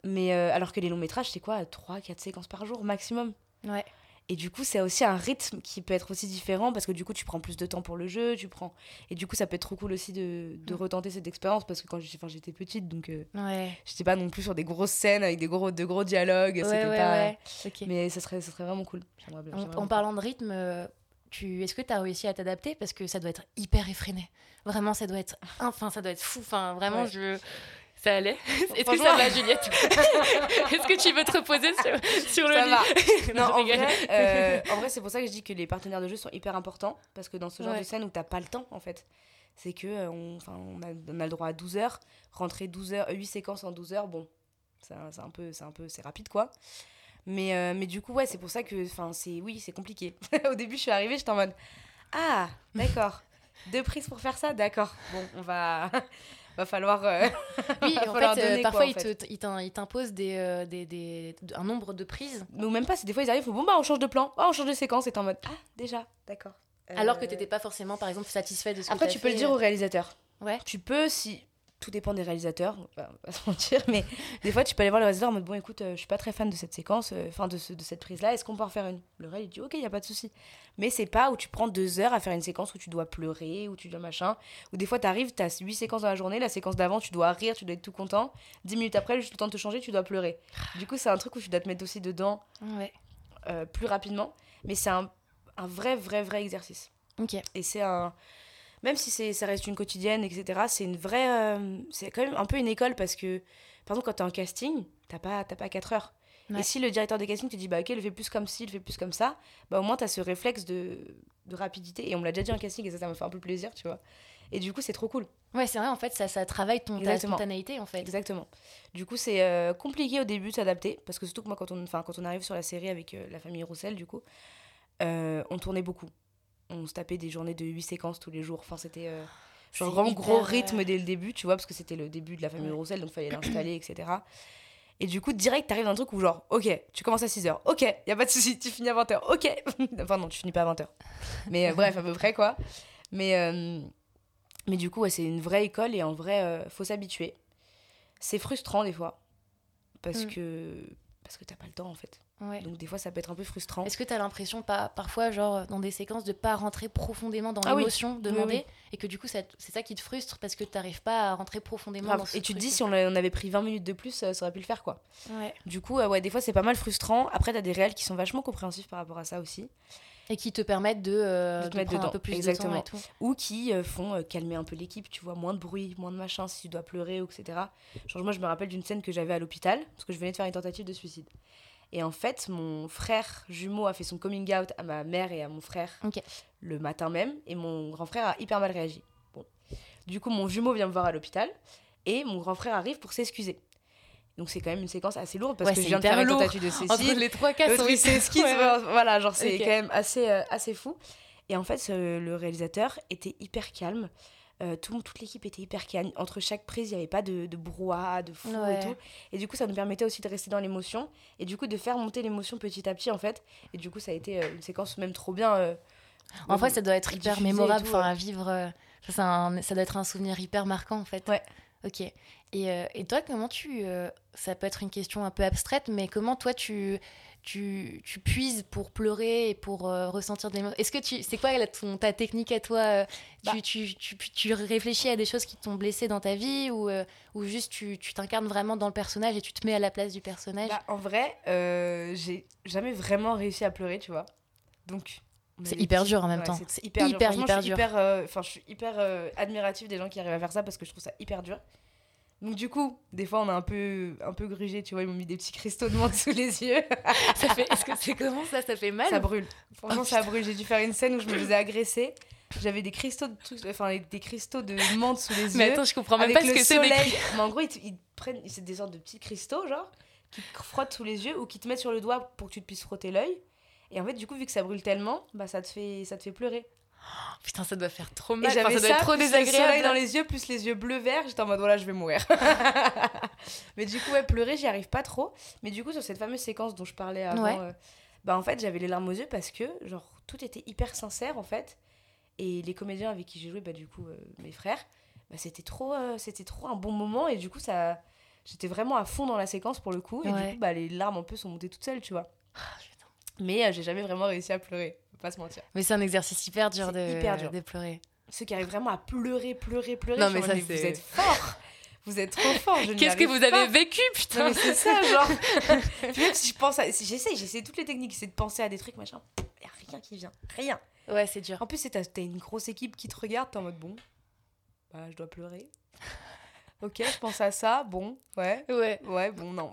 Mais euh, alors que les longs-métrages, c'est quoi, trois à quatre séquences par jour maximum. Ouais. Et du coup, c'est aussi un rythme qui peut être aussi différent parce que du coup, tu prends plus de temps pour le jeu, tu prends... Et du coup, ça peut être trop cool aussi de, de retenter cette expérience parce que quand j'ai... Enfin, j'étais petite, donc euh, ouais. j'étais pas non plus sur des grosses scènes avec des gros, de gros dialogues. Ouais, c'était ouais, pas... ouais. Okay. Mais ça serait, ça serait vraiment cool. J'aimerais bien, j'aimerais en en parlant de rythme... Euh... Tu, est-ce que tu as réussi à t'adapter? Parce que ça doit être hyper effréné. Vraiment, ça doit être, enfin, ça doit être fou. Enfin, vraiment, ouais. je, Ça allait. Est-ce que ça va, Juliette? Est-ce que tu veux te reposer sur, sur le ça lit? Va. Non, non, en, vrai, euh, en vrai, c'est pour ça que je dis que les partenaires de jeu sont hyper importants, parce que dans ce genre ouais. de scène où t'as pas le temps, en fait, c'est que euh, on, on, a, on a le droit à douze heures, rentrer douze heures, huit séquences en douze heures, bon, ça, c'est un peu, c'est un peu, c'est rapide, quoi. Mais, euh, mais du coup, ouais, c'est pour ça que, enfin, c'est, oui, c'est compliqué. Au début, je suis arrivée, j'étais en mode, ah, d'accord, deux prises pour faire ça, d'accord. Bon, on va. Va falloir euh... oui va en falloir fait donner, euh, parfois quoi, en fait. ils te ils t'imposent des, euh, des des un nombre de prises ou même pas, c'est des fois ils arrivent bon bah on change de plan, oh, on change de séquence, et t'es en mode ah déjà d'accord, euh... alors que t'étais pas forcément par exemple satisfait de ce après que tu peux fait. Le dire au réalisateur, ouais tu peux, si tout dépend des réalisateurs, on va pas se mentir, mais des fois tu peux aller voir le réalisateur en mode bon écoute euh, je suis pas très fan de cette séquence, enfin euh, de ce, de cette prise là, est-ce qu'on peut en faire une? Le réel il dit ok, y a pas de souci, mais c'est pas où tu prends deux heures à faire une séquence où tu dois pleurer, où tu dois machin, où des fois t'arrives, t'as huit séquences dans la journée, la séquence d'avant tu dois rire, tu dois être tout content, dix minutes après juste le temps de te changer tu dois pleurer, du coup c'est un truc où tu dois te mettre aussi dedans ouais. euh, plus rapidement, mais c'est un, un vrai vrai vrai exercice. Ok. Et c'est un Même si c'est, ça reste une quotidienne, et cetera, c'est une vraie... Euh, c'est quand même un peu une école parce que, par exemple, quand t'es en casting, t'as pas, t'as pas quatre heures. Ouais. Et si le directeur de casting te dit, bah ok, le fais plus comme ci, le fais plus comme ça, bah au moins t'as ce réflexe de, de rapidité. Et on me l'a déjà dit en casting et ça, ça m'a fait un peu plaisir, tu vois. Et du coup, c'est trop cool. Ouais, c'est vrai, en fait, ça, ça travaille ton, ta spontanéité, en fait. Exactement. Du coup, c'est euh, compliqué au début de s'adapter parce que surtout que moi, quand on, enfin, quand on arrive sur la série avec euh, la famille Roussel, du coup, euh, on tournait beaucoup. On se tapait des journées de huit séquences tous les jours. Enfin, c'était euh, genre vraiment gros rythme euh... dès le début, tu vois, parce que c'était le début de la famille ouais. Roussel, donc il fallait l'installer, et cetera. Et du coup, direct, t'arrives dans un truc où genre, ok, tu commences à six heures, ok, y a pas de souci, tu finis à vingt heures, ok. Enfin non, tu finis pas à vingt heures. Mais euh, bref, à peu près, quoi. Mais, euh, mais du coup, ouais, c'est une vraie école et en vrai, euh, faut s'habituer. C'est frustrant des fois, parce, mmh. que, parce que t'as pas le temps, en fait. Ouais. Donc des fois ça peut être un peu frustrant. Est-ce que t'as l'impression pas, parfois genre dans des séquences de pas rentrer profondément dans ah l'émotion oui. demandée oui, oui. et que du coup ça, c'est ça qui te frustre parce que t'arrives pas à rentrer profondément ah, dans ce et tu te dis si on avait pris vingt minutes de plus ça aurait pu le faire quoi ouais. Du coup euh, ouais des fois c'est pas mal frustrant. Après t'as des réels qui sont vachement compréhensifs par rapport à ça aussi et qui te permettent de, euh, de, te de prendre dedans. Un peu plus Exactement. De temps et tout. Ou qui euh, font euh, calmer un peu l'équipe, tu vois, moins de bruit, moins de machin si tu dois pleurer ou et cetera. Genre moi je me rappelle d'une scène que j'avais à l'hôpital parce que je venais de faire une tentative de suicide. Et en fait, mon frère jumeau a fait son coming out à ma mère et à mon frère okay. le matin même. Et mon grand frère a hyper mal réagi. Bon. Du coup, mon jumeau vient me voir à l'hôpital. Et mon grand frère arrive pour s'excuser. Donc, c'est quand même une séquence assez lourde parce ouais, que je viens de faire une tentative de suicide. Entre les trois cas, l'autre, il s'esquisse. Ouais. Voilà, genre, c'est okay. quand même assez, euh, assez fou. Et en fait, euh, le réalisateur était hyper calme. Euh, tout, toute l'équipe était hyper calme. Entre chaque prise, il n'y avait pas de, de brouhaha, de fou ouais. et tout. Et du coup, ça nous permettait aussi de rester dans l'émotion. Et du coup, de faire monter l'émotion petit à petit, en fait. Et du coup, ça a été une séquence même trop bien. Euh, en vrai, ça doit être hyper mémorable, tout, ouais. à vivre. Euh, ça, un, ça doit être un souvenir hyper marquant, en fait. Ouais. Ok. Et, euh, et toi, comment tu... Euh, ça peut être une question un peu abstraite, mais comment toi, tu... Tu, tu puises pour pleurer et pour euh, ressentir des émotions. Est-ce que tu, c'est quoi la, ton, ta technique à toi euh, bah. tu, tu, tu, tu réfléchis à des choses qui t'ont blessée dans ta vie ou, euh, ou juste tu, tu t'incarnes vraiment dans le personnage et tu te mets à la place du personnage? Bah, en vrai, euh, j'ai jamais vraiment réussi à pleurer, tu vois. Donc, c'est hyper dur en même ouais, temps. C'est, c'est hyper, hyper, hyper dur. Enfin, euh, je suis hyper euh, admirative des gens qui arrivent à faire ça parce que je trouve ça hyper dur. Donc du coup, des fois, on a un peu, un peu grugé, tu vois, ils m'ont mis des petits cristaux de menthe sous les yeux. Ça fait, est-ce que c'est comment ça, ça fait mal? Ça brûle. Franchement, oh, ça brûle. J'ai dû faire une scène où je me faisais agresser. J'avais des cristaux de, enfin, des cristaux de menthe sous les yeux. Mais attends, je comprends même pas ce que c'est. Avec le soleil. Mais en gros, ils, ils prennent, c'est des sortes de petits cristaux, genre, qui te frottent sous les yeux ou qui te mettent sur le doigt pour que tu te puisses frotter l'œil. Et en fait, du coup, vu que ça brûle tellement, bah ça te fait, ça te fait pleurer. Oh, putain, ça doit faire trop mal. Et j'avais enfin, ça, ça doit être trop désagréable. Le soleil dans les yeux, plus les yeux bleu vert. J'étais en mode voilà, je vais mourir. Mais du coup, ouais, pleurer, j'y arrive pas trop. Mais du coup, sur cette fameuse séquence dont je parlais avant, ouais. euh, bah en fait, j'avais les larmes aux yeux parce que genre tout était hyper sincère en fait. Et les comédiens avec qui j'ai joué, bah du coup, euh, mes frères, bah c'était trop, euh, c'était trop un bon moment. Et du coup, ça, j'étais vraiment à fond dans la séquence pour le coup. Et ouais. du coup, bah les larmes un peu sont montées toutes seules, tu vois. Mais euh, j'ai jamais vraiment réussi à pleurer. Pas se mentir. Mais c'est un exercice hyper dur, de, hyper dur de pleurer. Ceux qui arrivent vraiment à pleurer, pleurer, pleurer. Non mais ça, c'est... Vous êtes forts. Vous êtes trop forts. Qu'est-ce que vous pas. Avez vécu, putain. Non, mais c'est ça, genre. Même si je pense à... si j'essaie, j'essaie toutes les techniques, c'est de penser à des trucs, machin. Il y a rien qui vient, rien. Ouais, c'est dur. En plus, c'est t'as, t'as une grosse équipe qui te regarde, t'es en mode bon. Bah, je dois pleurer. ok, je pense à ça, bon, ouais, ouais, ouais bon, non.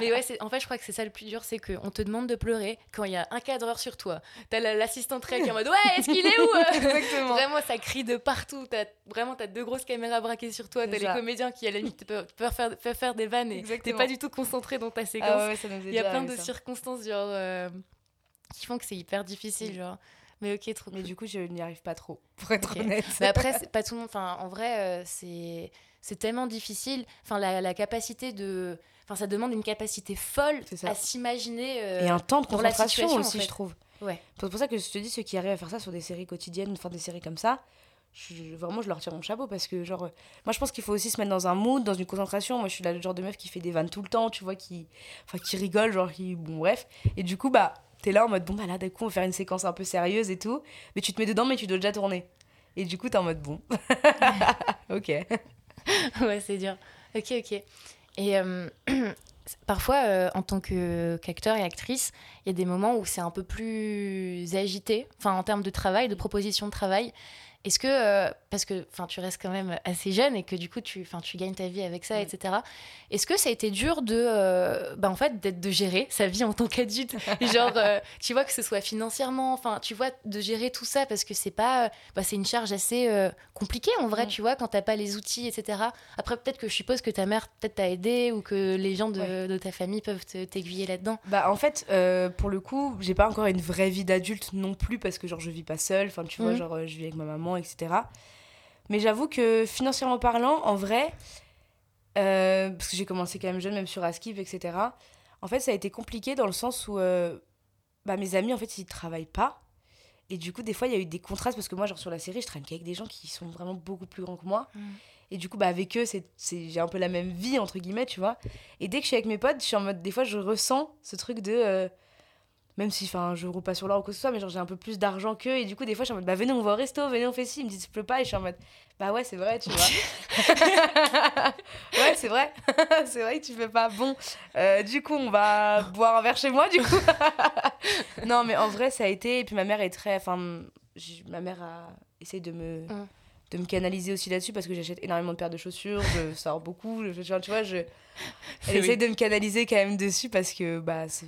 Mais ouais, c'est, en fait, je crois que c'est ça le plus dur, c'est qu'on te demande de pleurer quand il y a un cadreur sur toi. T'as l'assistante rec qui est en mode, ouais, est-ce qu'il est où? Exactement. Vraiment, ça crie de partout. T'as, vraiment, t'as deux grosses caméras braquées sur toi. T'as déjà les comédiens qui, à la limite, peuvent faire, peuvent faire des vannes et Exactement. T'es pas du tout concentré dans ta séquence. Ah ouais, ça nous est il y a plein de ça. circonstances, genre, euh, qui font que c'est hyper difficile, oui. genre. Mais ok, trop cool. Mais du coup, je n'y arrive pas trop, pour être okay. honnête. Mais après, c'est pas tout le monde. Enfin, en vrai, euh, c'est c'est tellement difficile. Enfin, la, la capacité de. Enfin, ça demande une capacité folle à s'imaginer. Euh, Et un temps de concentration aussi, en fait. Je trouve. Ouais. C'est pour ça que je te dis, ceux qui arrivent à faire ça sur des séries quotidiennes, enfin des séries comme ça, je, vraiment, je leur tire mon chapeau parce que, genre, euh, moi, je pense qu'il faut aussi se mettre dans un mood, dans une concentration. Moi, je suis là, le genre de meuf qui fait des vannes tout le temps, tu vois, qui, enfin, qui rigole, genre, qui, bon, bref. Et du coup, bah. T'es là en mode, bon, bah là, d'un coup, on va faire une séquence un peu sérieuse et tout. Mais tu te mets dedans, mais tu dois déjà tourner. Et du coup, t'es en mode, bon. Ok. Ouais, c'est dur. Ok, ok. Et euh, parfois, euh, en tant que, qu'acteur et actrice, il y a des moments où c'est un peu plus agité, enfin, en termes de travail, de proposition de travail. Est-ce que, euh, parce que tu restes quand même assez jeune et que du coup, tu, tu gagnes ta vie avec ça, mmh. et cetera. Est-ce que ça a été dur de, euh, bah, en fait, d'être, de gérer sa vie en tant qu'adulte? Genre, euh, tu vois, que ce soit financièrement, tu vois, de gérer tout ça parce que c'est, pas, bah, c'est une charge assez euh, compliquée en vrai, mmh. tu vois, quand t'as pas les outils, et cetera. Après, peut-être que je suppose que ta mère peut-être t'a aidé ou que les gens de, ouais. de ta famille peuvent te, t'aiguiller là-dedans. Bah, en fait, euh, pour le coup, j'ai pas encore une vraie vie d'adulte non plus parce que genre, je vis pas seule, tu mmh. vois, genre, je vis avec ma maman, et cetera. Mais j'avoue que financièrement parlant, en vrai, euh, parce que j'ai commencé quand même jeune, même sur Askip, et cetera. En fait, ça a été compliqué dans le sens où euh, bah, mes amis, en fait, ils travaillent pas. Et du coup, des fois, il y a eu des contrastes parce que moi, genre sur la série, je traîne qu'avec des gens qui sont vraiment beaucoup plus grands que moi. Mmh. Et du coup, bah, avec eux, c'est, c'est, j'ai un peu la même vie, entre guillemets, tu vois. Et dès que je suis avec mes potes, je suis en mode, des fois, je ressens ce truc de... Euh, Même si, enfin, je roule pas sur l'or ou quoi que ce soit, mais genre j'ai un peu plus d'argent qu'eux. Et du coup, des fois, je suis en mode, bah venez, on va au resto, venez, on fait ci. Ils me disent, ça pleut pas. Et je suis en mode, bah ouais, c'est vrai, tu vois. ouais, c'est vrai. c'est vrai que tu fais pas. Bon, euh, du coup, on va boire un verre chez moi, du coup. non, mais en vrai, ça a été. Et puis ma mère est très. Enfin, ma mère a essayé de me. Mm. de me canaliser aussi là-dessus parce que j'achète énormément de paires de chaussures, je sors beaucoup, je, tu vois, je... elle essaye oui. de me canaliser quand même dessus parce que, bah, c'est.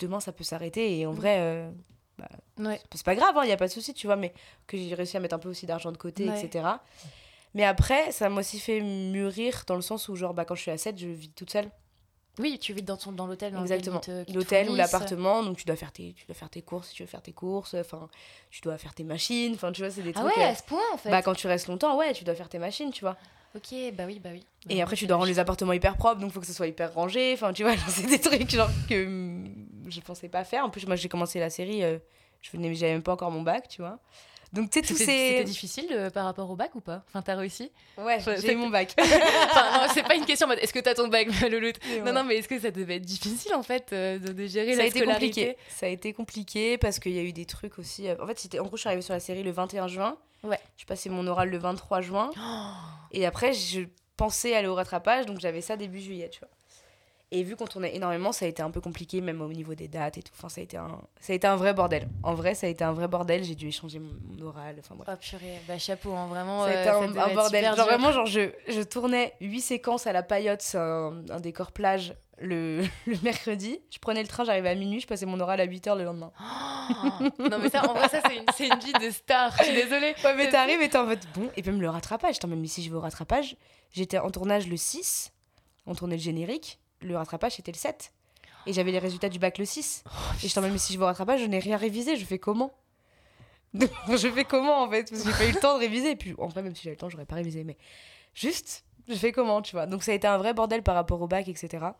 Demain, ça peut s'arrêter et en vrai, euh, bah, ouais. c'est pas grave, il hein, n'y a pas de souci, tu vois, mais que j'ai réussi à mettre un peu aussi d'argent de côté, ouais. et cetera. Mais après, ça m'a aussi fait mûrir dans le sens où, genre, bah, quand je suis à Sète, je vis toute seule. Oui, tu vis dans, ton, dans l'hôtel. Dans Exactement, te, l'hôtel ou l'appartement, donc tu dois, faire tes, tu dois faire tes courses si tu veux faire tes courses, enfin, tu dois faire tes machines, enfin, tu vois, c'est des trucs... Ah ouais, à ce point, en fait. Bah, quand tu restes longtemps, ouais, tu dois faire tes machines, tu vois. Ok, bah oui, bah oui. Bah, et après, tu dois rendre les appartements hyper propres, donc il faut que ça soit hyper rangé, enfin, tu vois, genre, c'est des trucs, genre, que... je pensais pas faire. En plus, moi, j'ai commencé la série, euh, je venais, j'avais même pas encore mon bac, tu vois. Donc, tu sais, tous ces... C'était difficile euh, par rapport au bac ou pas? Enfin, t'as réussi? Ouais, enfin, j'ai eu mon bac. enfin, non, c'est pas une question en mode, est-ce que t'as ton bac, Louloute? Non, ouais. non, mais est-ce que ça devait être difficile, en fait, euh, de gérer ça la scolarité? Compliqué. Ça a été compliqué parce qu'il y a eu des trucs aussi... Euh... En fait, c'était... en gros, je suis arrivée sur la série le vingt et un juin. Ouais. Je passais mon oral le vingt-trois juin. Oh. Et après, je pensais aller au rattrapage, donc j'avais ça début juillet, tu vois. Et vu qu'on tournait énormément, ça a été un peu compliqué, même au niveau des dates et tout. Enfin, ça a été un, ça a été un vrai bordel. En vrai, ça a été un vrai bordel. J'ai dû échanger mon oral. Enfin, bref. Oh purée, bah chapeau, hein. Vraiment. Ça a été euh, un, un bordel. Genre, dur. Vraiment, genre, je, je tournais huit séquences à la Paillotte, c'est un, un décor plage, le, le mercredi. Je prenais le train, j'arrivais à minuit, je passais mon oral à huit heures le lendemain. Oh non, mais ça, en vrai, ça, c'est une, c'est une vie de star. Je suis désolée. Ouais, mais t'arrives et t'es en mode, bon, et même le rattrapage. Attends, même si je vais au rattrapage, j'étais en tournage le six, on tournait le générique. Le rattrapage, c'était le sept. Et j'avais les résultats du bac le six. Oh, et je t'en même, mais si je vais au rattrapage, je n'ai rien révisé. Je fais comment? Je fais comment, en fait? Parce que j'ai pas eu le temps de réviser. Et puis, en vrai, même si j'avais le temps, j'aurais pas révisé. Mais juste, je fais comment, tu vois? Donc, ça a été un vrai bordel par rapport au bac, et cetera.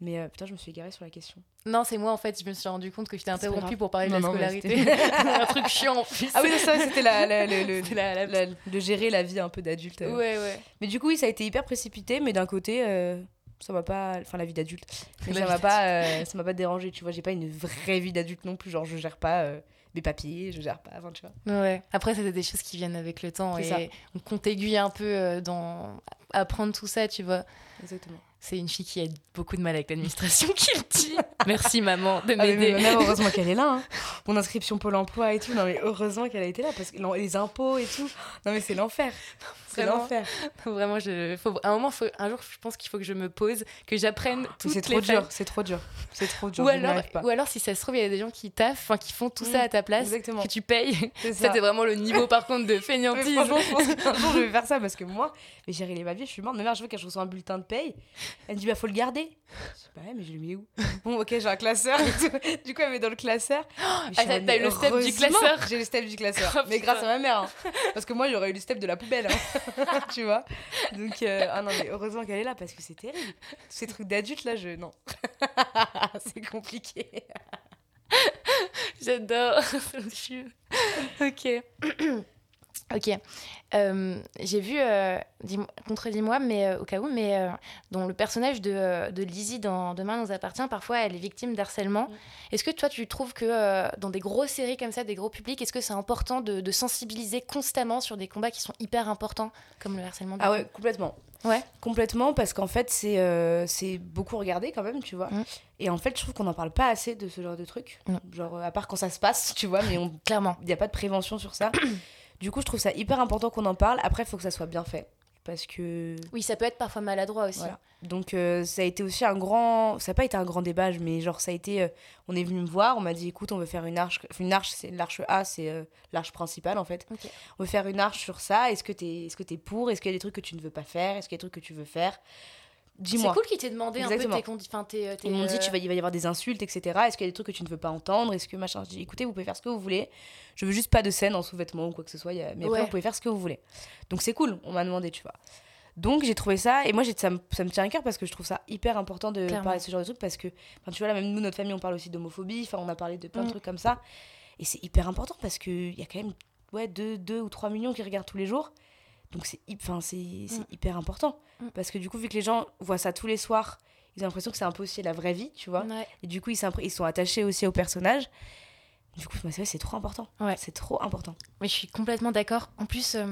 Mais euh, putain, je me suis égarée sur la question. Non, c'est moi, en fait. Je me suis rendu compte que je t'ai interrompue pour parler non, de la non, scolarité. un truc chiant, en plus. Ah oui, ça, c'était, la, la, le, le, c'était la, la, la, de gérer la vie un peu d'adulte. Euh. Ouais, ouais. Mais du coup, oui, ça a été hyper précipité. Mais d'un côté... Euh... ça m'a pas enfin la vie d'adulte mais ça m'a pas euh, ça m'a pas dérangé, tu vois, j'ai pas une vraie vie d'adulte non plus, genre je gère pas euh, mes papiers, je gère pas, enfin tu vois. Ouais, après c'était des choses qui viennent avec le temps. C'est et ça. On t'aiguille un peu dans apprendre tout ça, tu vois. Exactement. C'est une fille qui a beaucoup de mal avec l'administration qui le dit. Merci maman de m'aider. Ah, mais, mais, non, heureusement qu'elle est là. Hein. Mon inscription Pôle emploi et tout. Non mais heureusement qu'elle a été là parce que les impôts et tout. Non mais c'est l'enfer. C'est vraiment l'enfer. Non, vraiment, je, faut, à un moment, faut, un jour, je pense qu'il faut que je me pose, que j'apprenne toutes les. C'est trop dur. C'est trop dur. C'est trop dur. Ou alors, ou alors, si ça se trouve, il y a des gens qui taffent, enfin qui font tout mmh, ça à ta place, exactement, que tu payes. C'est ça, ça, c'est vraiment le niveau par contre de fainéantise. Un jour, je vais faire ça parce que moi, mais gérer les papiers, je suis morte. Ma mère, je veux que je reçois un bulletin de paye. Elle me dit bah faut le garder. Je sais pas, mais je l'ai mis où? Bon ok, j'ai un classeur. Du coup elle met dans le classeur. Oh, ah, t'as eu le step du classeur. J'ai le step du classeur. Oh, mais grâce à ma mère, hein. Parce que moi j'aurais eu le step de la poubelle, hein. Tu vois. Donc euh, ah non mais heureusement qu'elle est là parce que c'est terrible. Tous ces trucs d'adultes là, je non. C'est compliqué. J'adore. Ok. Ok, euh, j'ai vu, euh, dis-moi, contredis-moi, mais euh, au cas où, mais euh, dont le personnage de, de Lizzie dans Demain nous appartient, parfois elle est victime d'harcèlement. Mmh. Est-ce que toi tu trouves que euh, dans des grosses séries comme ça, des gros publics, est-ce que c'est important de, de sensibiliser constamment sur des combats qui sont hyper importants, comme le harcèlement de... Ah ouais, complètement. Ouais. Complètement, parce qu'en fait c'est, euh, c'est beaucoup regardé quand même, tu vois. Mmh. Et en fait, je trouve qu'on n'en parle pas assez de ce genre de truc. Mmh. Genre, à part quand ça se passe, tu vois, mais on... clairement, il n'y a pas de prévention sur ça. Du coup, je trouve ça hyper important qu'on en parle. Après, il faut que ça soit bien fait. Parce que... Oui, ça peut être parfois maladroit aussi. Voilà. Donc, euh, ça a été aussi un grand... Ça n'a pas été un grand débat, mais genre, ça a été... Euh, on est venu me voir, on m'a dit, écoute, on veut faire une arche... Une arche, c'est l'arche A, c'est euh, l'arche principale, en fait. Okay. On veut faire une arche sur ça. Est-ce que t'es, est-ce que t'es pour ? Est-ce qu'il y a des trucs que tu ne veux pas faire ? Est-ce qu'il y a des trucs que tu veux faire ? Dis-moi. C'est cool qu'ils t'aient demandé. Exactement. Un peu tes... Enfin, tes, tes... Ils m'ont dit, tu vas... il va y avoir des insultes, et cetera. Est-ce qu'il y a des trucs que tu ne veux pas entendre ? Est-ce que machin ? Je dis, écoutez, vous pouvez faire ce que vous voulez. Je veux juste pas de scène en sous-vêtements ou quoi que ce soit. Mais après, ouais, vous pouvez faire ce que vous voulez. Donc, c'est cool. On m'a demandé, tu vois. Donc, j'ai trouvé ça. Et moi, j'ai... Ça, me... ça me tient à cœur parce que je trouve ça hyper important de Clairement. Parler de ce genre de trucs. Parce que, enfin, tu vois, là, même nous, notre famille, on parle aussi d'homophobie. Enfin, on a parlé de plein de mmh. trucs comme ça. Et c'est hyper important parce qu'il y a quand même ouais, deux, deux ou trois millions qui regardent tous les jours. Donc c'est, enfin, c'est, c'est mmh. hyper important, mmh. parce que du coup, vu que les gens voient ça tous les soirs, ils ont l'impression que c'est un peu aussi la vraie vie, tu vois, ouais. Et du coup, ils, ils sont attachés aussi au personnage. Du coup, c'est, c'est trop important, ouais. C'est trop important. Mais je suis complètement d'accord. En plus, euh,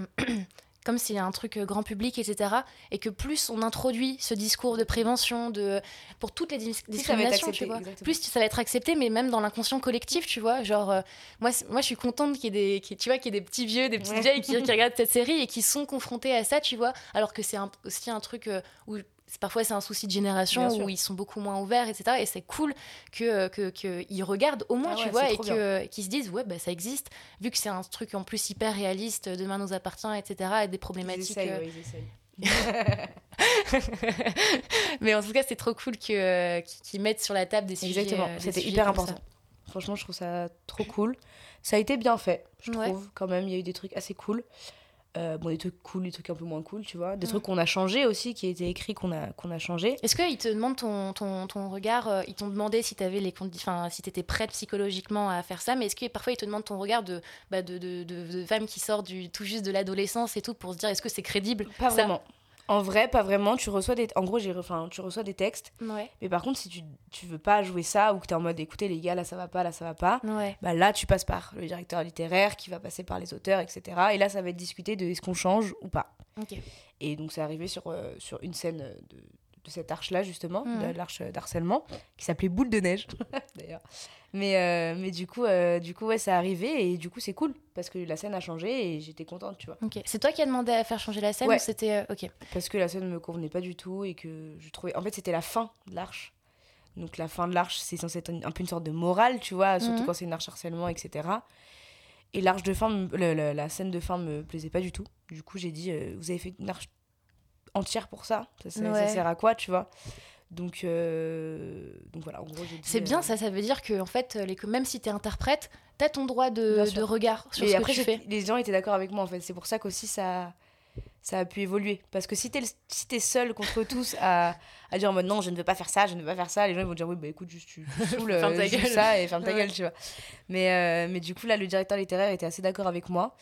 comme s'il y a un truc grand public, et cetera, et que plus on introduit ce discours de prévention, de, pour toutes les dis- plus discriminations, accepté, tu vois, exactement. Plus ça va être accepté, mais même dans l'inconscient collectif, tu vois, genre, euh, moi, moi je suis contente qu'il y ait des, qu'il y ait, tu vois, qu'il y ait des petits vieux, des petites ouais. vieilles qui, qui regardent cette série et qui sont confrontés à ça, tu vois, alors que c'est un, aussi un truc euh, où... Parfois, c'est un souci de génération où ils sont beaucoup moins ouverts, et cetera. Et c'est cool que, que, que ils regardent au moins, ah tu ouais, vois, et que, qu'ils se disent « Ouais, bah, ça existe ». Vu que c'est un truc en plus hyper réaliste, « Demain nous appartient », et cetera. Et des problématiques... Ils essayent, euh... ouais, ils essayent. Mais en tout cas, c'est trop cool que, qu'ils mettent sur la table des sujets. Exactement, euh, des c'était sujets hyper important. Ça. Franchement, je trouve ça trop cool. Ça a été bien fait, je ouais. trouve, quand même. Il y a eu des trucs assez cool. Euh, bon, des trucs cool, des trucs un peu moins cool, tu vois, des mmh. trucs qu'on a changé aussi, qui étaient écrits qu'on a qu'on a changé. Est-ce qu'ils te demandent ton ton ton regard, euh, ils t'ont demandé si t'avais les condi- enfin si t'étais prête psychologiquement à faire ça, mais est-ce que parfois ils te demandent ton regard de bah de de de, de femme qui sort du tout juste de l'adolescence et tout pour se dire est-ce que c'est crédible ? Pas ça... vraiment. En vrai, pas vraiment. Tu reçois des, en gros, j'ai, enfin, tu reçois des textes. Ouais. Mais par contre, si tu, tu veux pas jouer ça ou que t'es en mode, écoutez les gars, là ça va pas, là ça va pas. Ouais. Bah là, tu passes par le directeur littéraire qui va passer par les auteurs, et cetera. Et là, ça va être discuté de est-ce qu'on change ou pas. Okay. Et donc, c'est arrivé sur euh, sur une scène de, de cette arche-là justement, mmh. de l'arche d'harcèlement, qui s'appelait Boule de neige d'ailleurs. Mais euh, mais du coup, euh, du coup, ouais, ça arrivait et du coup, c'est cool. Parce que la scène a changé et j'étais contente, tu vois. Ok. C'est toi qui as demandé à faire changer la scène ouais. ou c'était... Euh... Ok. Parce que la scène ne me convenait pas du tout et que je trouvais... En fait, c'était la fin de l'arche. Donc, la fin de l'arche, c'est censé être un peu une sorte de morale, tu vois, surtout mm-hmm. quand c'est une arche harcèlement, et cetera. Et l'arche de fin, le, le, la scène de fin me plaisait pas du tout. Du coup, j'ai dit, euh, vous avez fait une arche entière pour ça ça, ça, ouais. ça sert à quoi, tu vois ? Donc, euh... donc voilà, en gros, j'ai dit, c'est bien euh... ça, ça veut dire que en fait, les... même si t'es interprète, t'as ton droit de, de regard sur et ce après, que tu fais. Les gens étaient d'accord avec moi en fait, c'est pour ça qu'aussi ça, ça a pu évoluer. Parce que si t'es, le... si t'es seule contre tous à... à dire en mode non, je ne veux pas faire ça, je ne veux pas faire ça, les gens ils vont dire oui, bah écoute, juste tu saoules, ferme ta gueule, ça et ferme ta gueule, tu vois. Mais, euh... mais du coup, là, le directeur littéraire était assez d'accord avec moi.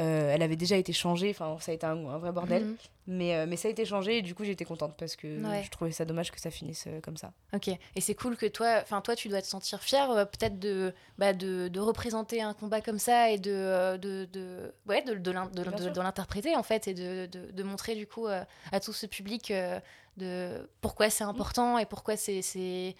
Euh, elle avait déjà été changée, enfin ça a été un, un vrai bordel, mmh. mais, euh, mais ça a été changé et du coup j'étais contente parce que ouais. je trouvais ça dommage que ça finisse euh, comme ça. Ok, et c'est cool que toi, enfin toi tu dois te sentir fière euh, peut-être de, bah, de, de représenter un combat comme ça et de, euh, de, de, ouais, de, de, l'in, de, de, de l'interpréter en fait et de, de, de montrer du coup euh, à tout ce public euh, de pourquoi c'est important mmh. et pourquoi c'est... c'est...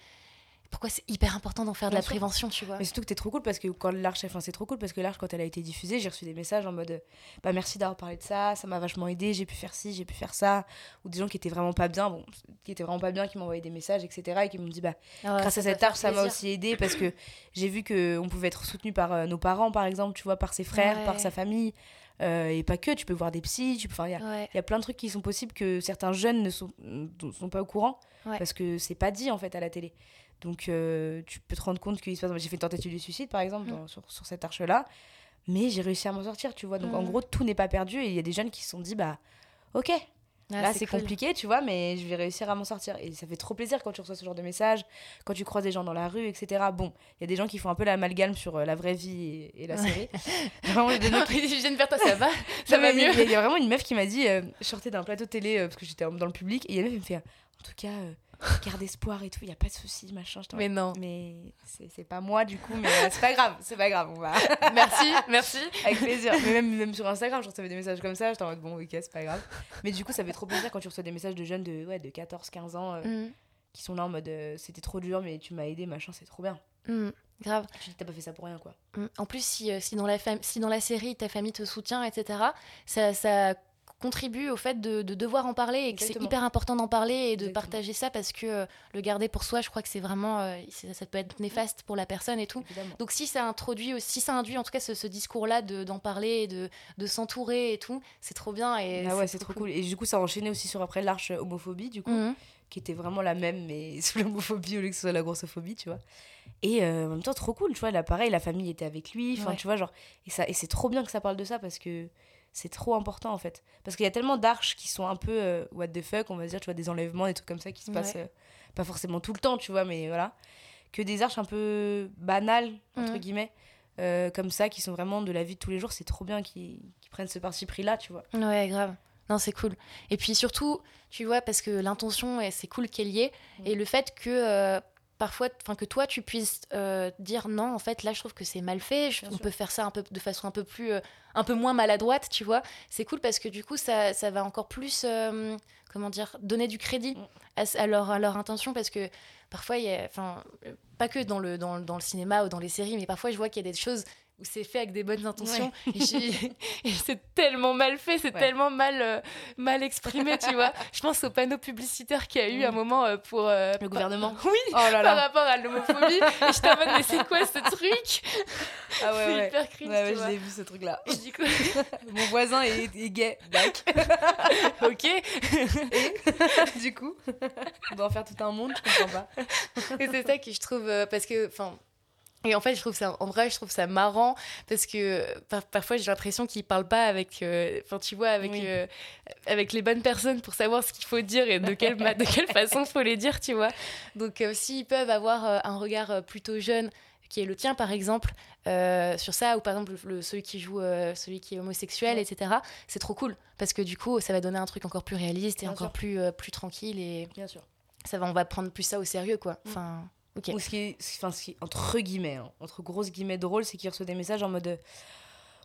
Pourquoi c'est hyper important d'en faire de la prévention, tu vois. Mais surtout que t'es trop cool parce que quand l'Arche, enfin c'est trop cool parce que l'Arche quand elle a été diffusée, j'ai reçu des messages en mode bah merci d'avoir parlé de ça, ça m'a vachement aidé, j'ai pu faire ci, j'ai pu faire ça, ou des gens qui étaient vraiment pas bien, bon, qui étaient vraiment pas bien, qui m'envoyaient des messages, et cetera et qui m'ont dit bah ah ouais, grâce à cette Arche ça m'a aussi aidé parce que j'ai vu que on pouvait être soutenu par euh, nos parents par exemple, tu vois, par ses frères, ouais. par sa famille. Euh, et pas que, tu peux voir des psys, tu peux, enfin il y a, ouais. y a plein de trucs qui sont possibles que certains jeunes ne sont, ne sont pas au courant ouais. parce que c'est pas dit en fait à la télé. Donc euh, tu peux te rendre compte qu'il se passe. J'ai fait une tentative de suicide par exemple mmh. dans, sur, sur cette arche là, mais j'ai réussi à m'en sortir, tu vois. Donc mmh. en gros tout n'est pas perdu et il y a des jeunes qui se sont dit bah ok. Ah, là, c'est, c'est cool. compliqué, tu vois, mais je vais réussir à m'en sortir. Et ça fait trop plaisir quand tu reçois ce genre de messages, quand tu croises des gens dans la rue, et cetera. Bon, il y a des gens qui font un peu l'amalgame sur euh, la vraie vie et, et la série. Vraiment, il y a des gens qui disent, je viens de faire toi, ça va, ça va mieux. Il y a vraiment une meuf qui m'a dit, euh, je sortais d'un plateau de télé, euh, parce que j'étais dans le public, et il y a une meuf qui me fait, en tout cas, euh, garde espoir et tout, il n'y a pas de souci, machin. Je mais non. Mais c'est, c'est pas moi, du coup, mais euh, c'est pas grave, c'est pas grave, on va. Merci, merci. Avec plaisir. Mais même, même sur Instagram, je recevais des messages comme ça, j'étais en mode, bon, ok, c'est pas grave. Mais du coup, ça fait trop plaisir quand tu reçois des messages de jeunes de, ouais, de quatorze quinze ans euh, mm. qui sont là en mode, euh, c'était trop dur, mais tu m'as aidé, machin, c'est trop bien. Mm. Grave. Tu dis, t'as pas fait ça pour rien, quoi. Mm. En plus, si, si, dans la fam- si dans la série, ta famille te soutient, et cetera, ça... ça... contribue au fait de, de devoir en parler et Exactement. Que c'est hyper important d'en parler et de Exactement. Partager ça parce que euh, le garder pour soi, je crois que c'est vraiment euh, c'est, ça peut être néfaste pour la personne et tout. Évidemment. Donc si ça introduit, si ça induit en tout cas ce, ce discours-là de, d'en parler et de, de s'entourer et tout, c'est trop bien et ah ouais, c'est, c'est trop cool. cool. Et du coup, ça enchaînait aussi sur après l'arche homophobie du coup, mm-hmm. qui était vraiment la même mais sous l'homophobie au lieu que ce soit la grossophobie, tu vois. Et euh, en même temps, trop cool, tu vois. Là, pareil, la famille était avec lui, enfin, ouais. tu vois, genre et ça et c'est trop bien que ça parle de ça parce que c'est trop important en fait. Parce qu'il y a tellement d'arches qui sont un peu euh, what the fuck, on va dire, tu vois, des enlèvements, des trucs comme ça qui se ouais. passent euh, pas forcément tout le temps, tu vois, mais voilà. Que des arches un peu banales, entre mmh. guillemets, euh, comme ça, qui sont vraiment de la vie de tous les jours, c'est trop bien qu'ils, qu'ils prennent ce parti pris là, tu vois. Ouais, grave. Non, c'est cool. Et puis surtout, tu vois, parce que l'intention, c'est cool qu'elle y ait, mmh. et le fait que. Euh, Parfois, enfin que toi tu puisses euh, dire non, en fait là je trouve que c'est mal fait. Je, on sûr. Peut faire ça un peu de façon un peu plus, euh, un peu moins maladroite, tu vois. C'est cool parce que du coup ça, ça va encore plus, euh, comment dire, donner du crédit à, à leur, à leur intention parce que parfois, il y a, enfin pas que dans le, dans, dans le cinéma ou dans les séries, mais parfois je vois qu'il y a des choses où c'est fait avec des bonnes intentions ouais. et, j'ai... et c'est tellement mal fait, c'est ouais. tellement mal, euh, mal exprimé, tu vois. Je pense au panneau publicitaire qu'il y a eu mmh. un moment euh, pour... Euh, le par... gouvernement. Oui, oh là là. Par rapport à l'homophobie. Et je t'en mode, mais c'est quoi ce truc? Ah ouais, c'est ouais. hyper cringe, ouais, ouais, tu vois. Je l'ai vu, ce truc-là. Et du coup... Mon voisin est, est gay, bac. Ok. Et du coup, on doit en faire tout un monde, je comprends pas. Et c'est ça que je trouve... Euh, parce que... enfin. Et en fait, je trouve ça, en vrai, je trouve ça marrant parce que par, parfois j'ai l'impression qu'ils parlent pas avec, enfin, euh, tu vois, avec, oui. euh, avec les bonnes personnes pour savoir ce qu'il faut dire et de quelle, de quelle façon faut les dire, tu vois. Donc, euh, s'ils peuvent avoir euh, un regard plutôt jeune, qui est le tien par exemple, euh, sur ça, ou par exemple le, celui qui joue, euh, celui qui est homosexuel, ouais. et cetera, c'est trop cool parce que du coup, ça va donner un truc encore plus réaliste et Bien encore sûr. Plus, euh, plus tranquille et Bien sûr. Ça va, on va prendre plus ça au sérieux, quoi. Mmh. Enfin. Okay. Ou ce qui est, enfin, ce qui est entre guillemets, hein, entre grosses guillemets drôle, c'est qu'il reçoit des messages en mode euh,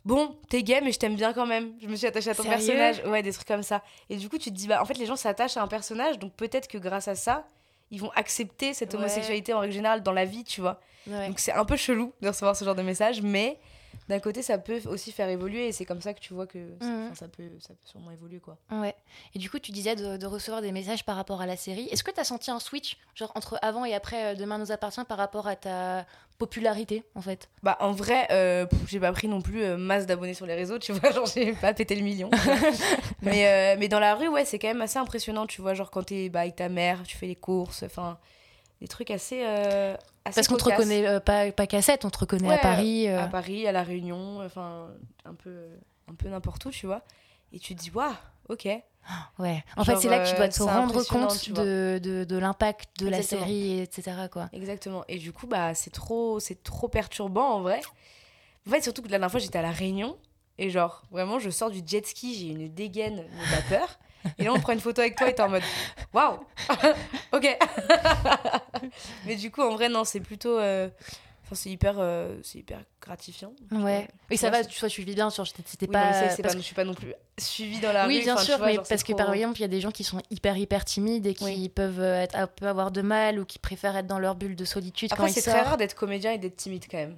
bon, t'es gay, mais je t'aime bien quand même. Je me suis attachée à ton Sérieux? personnage. Ouais, des trucs comme ça. Et du coup, tu te dis, bah, en fait, les gens s'attachent à un personnage, donc peut-être que grâce à ça, ils vont accepter cette ouais. homosexualité en règle générale dans la vie, tu vois. Ouais. Donc c'est un peu chelou de recevoir ce genre de message, mais d'un côté, ça peut aussi faire évoluer et c'est comme ça que tu vois que mmh. ça, ça, peut, ça peut sûrement évoluer, quoi. Ouais. Et du coup, tu disais de, de recevoir des messages par rapport à la série. Est-ce que tu as senti un switch, genre entre avant et après Demain nous appartient par rapport à ta popularité, en fait? Bah, en vrai, euh, pff, j'ai pas pris non plus euh, masse d'abonnés sur les réseaux, tu vois, genre j'ai pas pété le million. mais, euh, mais dans la rue, ouais, c'est quand même assez impressionnant, tu vois, genre quand t'es bah, avec ta mère, tu fais les courses, enfin... Des trucs assez, euh, assez Parce qu'on te reconnaît euh, pas, pas qu'à Sète, on te reconnaît ouais, à Paris. Euh... À Paris, à La Réunion, enfin, un peu, un peu n'importe où, tu vois. Et tu te dis, waouh, ok. Ouais, en Genre, fait, c'est là que tu dois te rendre compte de, de, de l'impact de Exactement. La série, et cetera, quoi. Exactement. Et du coup, bah, c'est trop, c'est trop perturbant, en vrai. En fait, surtout que la dernière fois, j'étais à La Réunion. Et genre, vraiment, je sors du jet ski, j'ai une dégaine, mais pas peur. Et là, on prend une photo avec toi et t'es en mode « Waouh Ok !» Mais du coup, en vrai, non, c'est plutôt... Euh... Enfin, c'est hyper, euh... c'est hyper gratifiant. Ouais. Et ça vois, va, tu sois suivi bien. Sur... C'était oui, pas... C'est, c'est parce pas... Que... Je suis pas non plus suivie dans la oui, rue. Oui, bien sûr, vois, mais genre, parce que trop... par exemple, il y a des gens qui sont hyper, hyper timides et qui oui. peuvent être, avoir de mal ou qui préfèrent être dans leur bulle de solitude. Après, quand c'est ils très sortent. Rare d'être comédien et d'être timide quand même.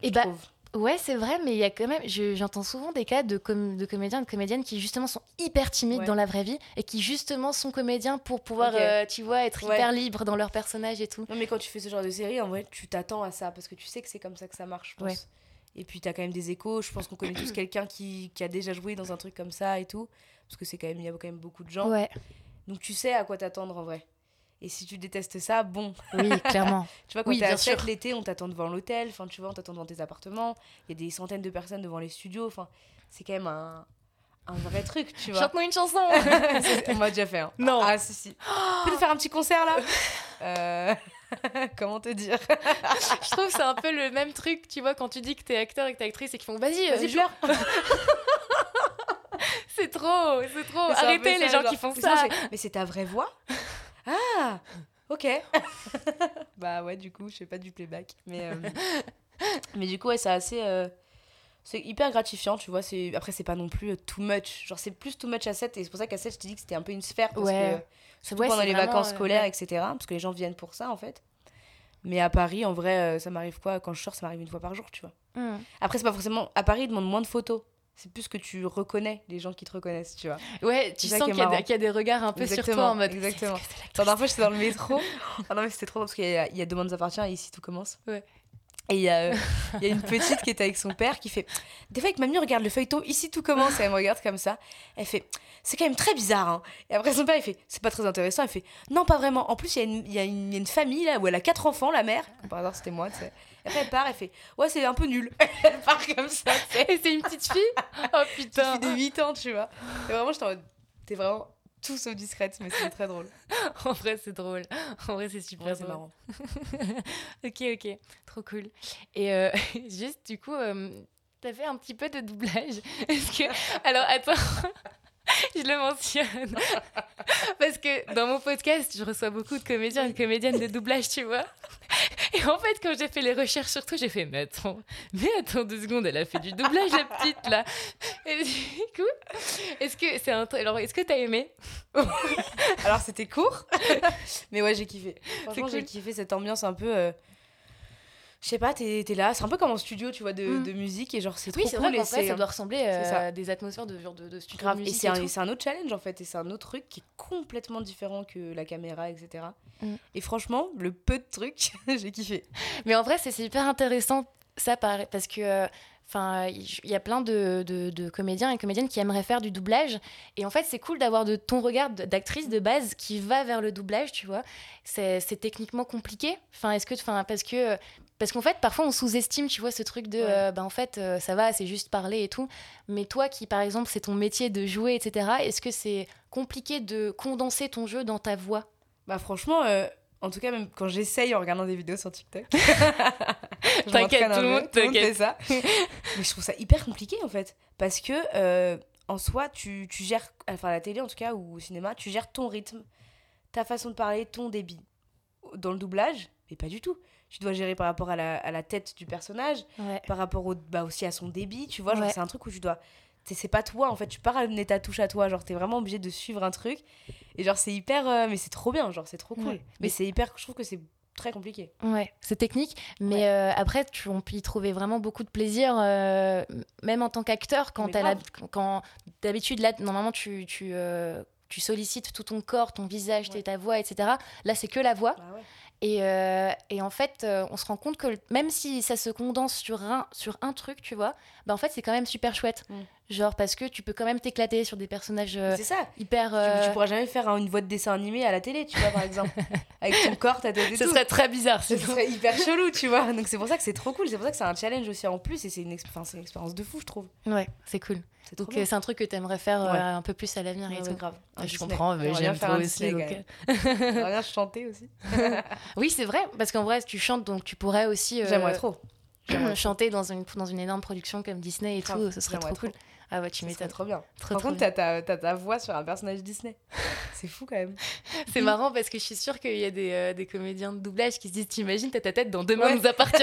Et je bah... trouve. Ouais, c'est vrai, mais il y a quand même. Je, j'entends souvent des cas de, com- de comédiens et de comédiennes qui, justement, sont hyper timides ouais. dans la vraie vie et qui, justement, sont comédiens pour pouvoir, okay. euh, tu vois, être ouais. hyper libres dans leur personnage et tout. Non, mais quand tu fais ce genre de série, en vrai, tu t'attends à ça parce que tu sais que c'est comme ça que ça marche, je pense. Ouais. Et puis, t'as quand même des échos. Je pense qu'on connaît tous quelqu'un qui, qui a déjà joué dans un truc comme ça et tout. Parce que c'est quand même, il y a quand même beaucoup de gens. Ouais. Donc, tu sais à quoi t'attendre en vrai. Et si tu détestes ça, bon. Oui, clairement. Tu vois, quand oui, t'es à Sète l'été, on t'attend devant l'hôtel, enfin, tu vois, on t'attend devant tes appartements, il y a des centaines de personnes devant les studios, enfin, c'est quand même un, un vrai truc, tu vois. Chante-nous une chanson. On m'a déjà fait, hein. Non. Ah, si, si. Tu peux faire un petit concert, là euh... Comment te dire? Je trouve que c'est un peu le même truc, tu vois, quand tu dis que t'es acteur et que t'es actrice et qu'ils font « Vas-y, euh, vas-y, pleure !» C'est trop, c'est trop. C'est arrêtez ça, les gens genre, qui font ça. ça Mais c'est ta vraie voix? Ah, ok. Bah ouais, du coup, je fais pas du playback. Mais, euh... mais du coup, ouais, c'est assez... Euh... C'est hyper gratifiant, tu vois. C'est... Après, c'est pas non plus too much. Genre, c'est plus too much à Sète. Et c'est pour ça qu'à Sète, je t'ai dit que c'était un peu une sphère. Parce ouais. que surtout ouais, pendant les vacances scolaires, euh... et cetera. Parce que les gens viennent pour ça, en fait. Mais à Paris, en vrai, ça m'arrive quoi? Quand je sors, ça m'arrive une fois par jour, tu vois. Mm. Après, c'est pas forcément... À Paris, ils demandent moins de photos. C'est plus que tu reconnais les gens qui te reconnaissent, tu vois. Ouais, tu sens qu'il y, a, qu'il y a des regards un peu exactement, sur toi en mode. Exactement. La dernière fois, j'étais dans le métro. Ah non, mais c'était trop parce qu'il y a, il y a Demain nous appartient et Ici tout commence. Ouais. Et il y, a, il y a une petite qui est avec son père qui fait. Des fois, avec mamie, regarde le feuilleton Ici tout commence. Et elle me regarde comme ça. Elle fait. C'est quand même très bizarre. Hein. Et après, son père, il fait. C'est pas très intéressant. Elle fait. Non, pas vraiment. En plus, il y a une, il y a une, il y a une famille là où elle a quatre enfants, la mère. Par hasard, c'était moi, tu sais. Après, elle part, elle fait « Ouais, c'est un peu nul. » Elle part comme ça. Et c'est une petite fille. Oh putain. Une fille de huit ans, tu vois. Et vraiment, je t'en... T'es vraiment tout sauf discrète, mais c'est très drôle. En vrai, c'est drôle. En vrai, c'est super en vrai, drôle. C'est marrant. Ok, ok. Trop cool. Et euh, juste, du coup, euh, t'as fait un petit peu de doublage. Est-ce que... Alors, attends... Je le mentionne. Parce que dans mon podcast, je reçois beaucoup de comédiens et de comédiennes de doublage, tu vois. Et en fait, quand j'ai fait les recherches sur toi, j'ai fait « Mais attends, mais attends deux secondes, elle a fait du doublage, la petite, là !» Et du coup, est-ce que c'est un... Alors, est-ce que t'as aimé? Alors, c'était court, mais ouais, j'ai kiffé. Franchement, cool. J'ai kiffé cette ambiance un peu... Euh... Je sais pas, t'es, t'es là, c'est un peu comme en studio, tu vois, de, mmh. de musique, et genre, c'est oui, trop c'est cool. Oui, c'est vrai qu'en vrai, ça doit ressembler euh, à des atmosphères de, genre, de, de studio grave. De musique et c'est, un, et c'est un autre challenge, en fait, et c'est un autre truc qui est complètement différent que la caméra, et cetera. Mmh. Et franchement, le peu de trucs, j'ai kiffé. Mais en vrai, c'est, c'est hyper intéressant, ça, parce que... Euh, Enfin, il y a plein de, de, de comédiens et comédiennes qui aimeraient faire du doublage. Et en fait, c'est cool d'avoir de, ton regard d'actrice de base qui va vers le doublage, tu vois. C'est, c'est techniquement compliqué. Enfin, est-ce que, enfin, parce que, parce qu'en fait, parfois, on sous-estime, tu vois, ce truc de, ouais. euh, ben, en fait, euh, ça va, c'est juste parler et tout. Mais toi, qui, par exemple, c'est ton métier de jouer, et cetera, est-ce que c'est compliqué de condenser ton jeu dans ta voix? Bah, franchement... Euh... En tout cas, même quand j'essaye en regardant des vidéos sur TikTok. T'inquiète, tout le monde, tout le monde fait ça. Mais je trouve ça hyper compliqué, en fait. Parce que, euh, en soi, tu, tu gères, enfin à la télé en tout cas, ou au cinéma, tu gères ton rythme, ta façon de parler, ton débit. Dans le doublage, mais pas du tout. Tu dois gérer par rapport à la, à la tête du personnage, ouais. par rapport au, bah, aussi à son débit, tu vois. Genre, ouais. C'est un truc où tu dois... C'est, c'est pas toi, en fait, tu pars à amener ta touche à toi, genre t'es vraiment obligé de suivre un truc, et genre c'est hyper, euh, mais c'est trop bien, genre c'est trop cool, ouais. mais c'est hyper, je trouve que c'est très compliqué. Ouais, c'est technique, mais ouais. euh, après tu, on peut y trouver vraiment beaucoup de plaisir, euh, même en tant qu'acteur, quand, t'as la, quand d'habitude, là, normalement tu... tu euh, tu sollicites tout ton corps, ton visage, ouais. ta voix, et cetera. Là, c'est que la voix. Bah ouais. et, euh, et en fait, euh, on se rend compte que même si ça se condense sur un, sur un truc, tu vois, bah en fait, c'est quand même super chouette. Mm. Genre parce que tu peux quand même t'éclater sur des personnages euh, c'est ça. hyper... Euh... Tu, tu pourras jamais faire hein, une voix de dessin animé à la télé, tu vois, par exemple. Avec ton corps, ta tête et tout. Ce serait très bizarre. Ce serait hyper chelou, tu vois. Donc, c'est pour ça que c'est trop cool. C'est pour ça que c'est un challenge aussi en plus. Et c'est une, exp... enfin, c'est une expérience de fou, je trouve. Ouais, c'est cool. C'est donc euh, c'est un truc que t'aimerais faire ouais. euh, un peu plus à l'avenir ouais, et tout. Grave. Ah, je Disney. comprends, mais j'aime trop aussi. Disney, donc... Rien chanter aussi. Oui, c'est vrai, parce qu'en vrai, tu chantes, donc tu pourrais aussi. Euh... J'aimerais trop. Genre, chanter dans une, dans une énorme production comme Disney et ah, tout, ce serait trop cool. Trop. Ah ouais, tu m'étonnes. Trop bien. Trop, Par trop contre, bien. T'as, t'as ta voix sur un personnage Disney. C'est fou quand même. C'est marrant parce que je suis sûre qu'il y a des, euh, des comédiens de doublage qui se disent t'imagines, t'as ta tête dans Demain nous appartient.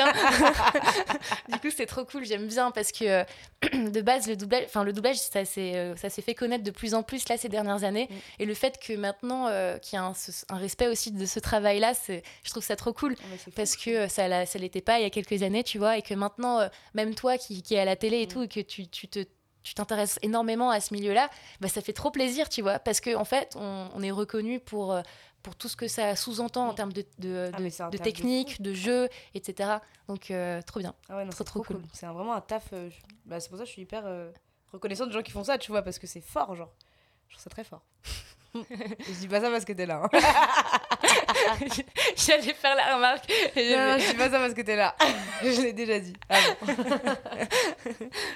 Du coup, c'est trop cool. J'aime bien parce que euh, de base, le doublage, enfin, le doublage ça s'est, euh, ça s'est fait connaître de plus en plus là, ces dernières années. Mm. Et le fait que maintenant, euh, qu'il y a un, ce, un respect aussi de ce travail-là, c'est, je trouve ça trop cool. Oh, parce que euh, ça ne l'était pas il y a quelques années, tu vois. Et que maintenant, euh, même toi qui, qui es à la télé et mm. tout, et que tu, tu te. tu t'intéresses énormément à ce milieu-là, bah ça fait trop plaisir, tu vois, parce qu'en en fait, on, on est reconnu pour, pour tout ce que ça sous-entend en termes de, de, ah de, de terme technique, de, de jeu, et cetera. Donc, euh, trop bien, ah ouais, non, trop, trop, trop cool. cool. C'est vraiment un taf, euh, je... bah, c'est pour ça que je suis hyper euh, reconnaissante des gens qui font ça, tu vois, parce que c'est fort, genre, je trouve ça très fort. Je dis pas ça parce que t'es là. Hein. J'allais faire la remarque. Non, non, je dis pas ça parce que t'es là. Je l'ai déjà dit. Ah bon.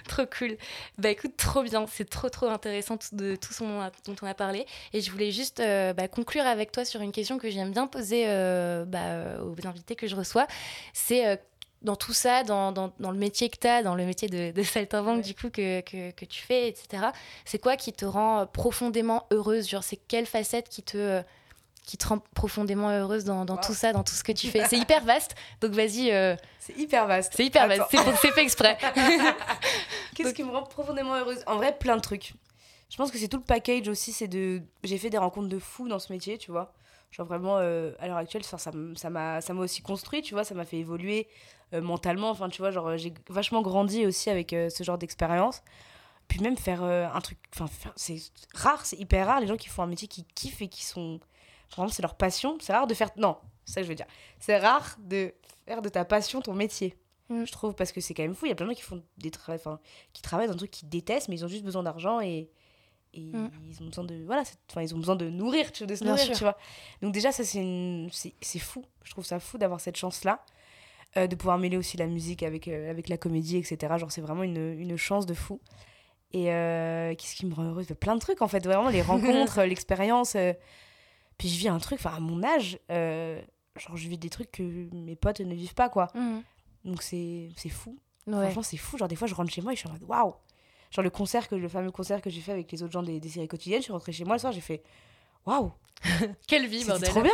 Trop cool. Bah écoute, trop bien. C'est trop trop intéressant de tout ce dont on a parlé. Et je voulais juste euh, bah, conclure avec toi sur une question que j'aime bien poser euh, bah, aux invités que je reçois. C'est euh, dans tout ça, dans, dans, dans le métier que t'as, dans le métier de, de saltimbanque, ouais. du coup, que, que, que tu fais, et cetera. C'est quoi qui te rend profondément heureuse ? Genre, c'est quelle facette qui te... Euh, qui te rend profondément heureuse dans, dans wow. tout ça, dans tout ce que tu fais. C'est hyper vaste, donc vas-y... Euh... C'est hyper vaste. C'est hyper vaste, c'est, c'est fait exprès. Qu'est-ce donc... qui me rend profondément heureuse ? En vrai, plein de trucs. Je pense que c'est tout le package aussi, c'est de... J'ai fait des rencontres de fous dans ce métier, tu vois. Genre vraiment, euh, à l'heure actuelle, ça, ça, ça, m'a, ça m'a aussi construit, tu vois, ça m'a fait évoluer euh, mentalement. Enfin, tu vois, genre, j'ai vachement grandi aussi avec euh, ce genre d'expérience. Puis même faire euh, un truc... Enfin, c'est rare, c'est hyper rare, les gens qui font un métier qui kiffent et qui sont... Vraiment, c'est leur passion. C'est rare de faire... Non, c'est ça que je veux dire. C'est rare de faire de ta passion ton métier, mmh. je trouve, parce que c'est quand même fou. Il y a plein de gens qui, font des tra... enfin, qui travaillent dans un truc qu'ils détestent, mais ils ont juste besoin d'argent et, et mmh. ils, ont besoin de... voilà, c'est... Enfin, ils ont besoin de nourrir, de se nourrir, tu vois. Donc déjà, ça, c'est, une... c'est... c'est fou. Je trouve ça fou d'avoir cette chance-là, euh, de pouvoir mêler aussi la musique avec, euh, avec la comédie, et cetera. Genre, c'est vraiment une, une chance de fou. Et euh, qu'est-ce qui me rend heureuse ? Plein de trucs, en fait. Vraiment, les rencontres, l'expérience... Euh... Puis je vis un truc, enfin à mon âge, euh, genre je vis des trucs que mes potes ne vivent pas, quoi. Mmh. Donc c'est, c'est fou. Ouais. Franchement, c'est fou. Genre des fois, je rentre chez moi et je suis en mode waouh. Genre le concert, que, le fameux concert que j'ai fait avec les autres gens des, des séries quotidiennes, je suis rentrée chez moi le soir, j'ai fait waouh. Quelle vie, c'était bordel. Trop bien.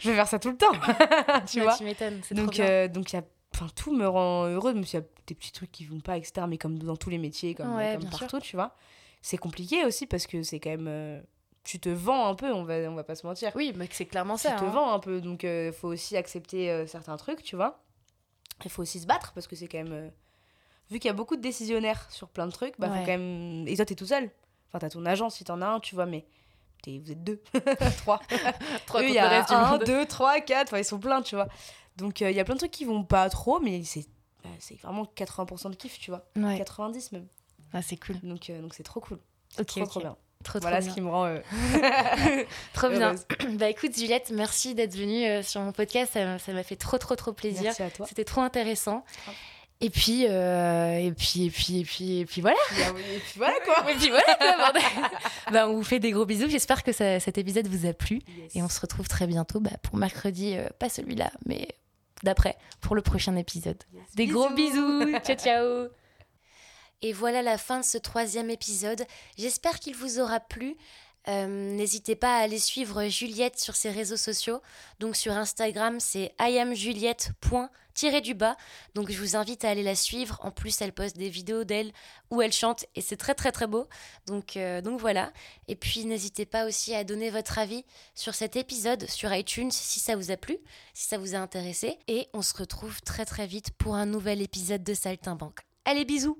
Je vais faire ça tout le temps. Tu ouais, vois. Tu m'étonnes, c'est donc, trop euh, bien. Donc, y a, tout me rend heureuse, même s'il y a des petits trucs qui ne vont pas, et cetera. Mais comme dans tous les métiers, comme, ouais, comme partout, sûr. Tu vois. C'est compliqué aussi parce que c'est quand même. Euh, Tu te vends un peu, on va, on va pas se mentir. Oui, mais c'est clairement tu ça. Tu te hein. vends un peu, donc il euh, faut aussi accepter euh, certains trucs, tu vois. Il faut aussi se battre, parce que c'est quand même... Euh... Vu qu'il y a beaucoup de décisionnaires sur plein de trucs, bah, ouais. faut quand même... Et toi, t'es tout seul. Enfin, t'as ton agent, si t'en as un, tu vois, mais t'es... vous êtes deux. Trois. Trois Eux, il y a un, monde. deux, trois, quatre, enfin, ils sont pleins, tu vois. Donc, il euh, y a plein de trucs qui vont pas trop, mais c'est, bah, c'est vraiment quatre-vingts pour cent de kiff, tu vois. Ouais. quatre-vingt-dix même. Ah, c'est cool. Donc, euh, donc c'est trop cool. C'est okay, trop, okay. trop bien. Trop, voilà trop ce bien. Qui me rend euh... trop bien. Bah écoute Juliette, merci d'être venue euh, sur mon podcast, ça, ça m'a fait trop trop trop plaisir. Merci à toi. C'était trop intéressant. Et puis euh, et puis et puis et puis et puis voilà. Et puis voilà quoi. Et puis voilà quoi. Bah on vous fait des gros bisous. J'espère que ça, cet épisode vous a plu yes. et on se retrouve très bientôt bah, pour mercredi, euh, pas celui-là, mais d'après pour le prochain épisode. Yes. Des bisous. Gros bisous. Ciao ciao. Et voilà la fin de ce troisième épisode. J'espère qu'il vous aura plu. Euh, n'hésitez pas à aller suivre Juliette sur ses réseaux sociaux. Donc sur Instagram, c'est iamjuliette.tiré-du-bas. Donc je vous invite à aller la suivre. En plus, elle poste des vidéos d'elle où elle chante et c'est très très très beau. Donc, euh, donc voilà. Et puis n'hésitez pas aussi à donner votre avis sur cet épisode sur iTunes si ça vous a plu, si ça vous a intéressé. Et on se retrouve très très vite pour un nouvel épisode de Saltimbanques. Allez, bisous!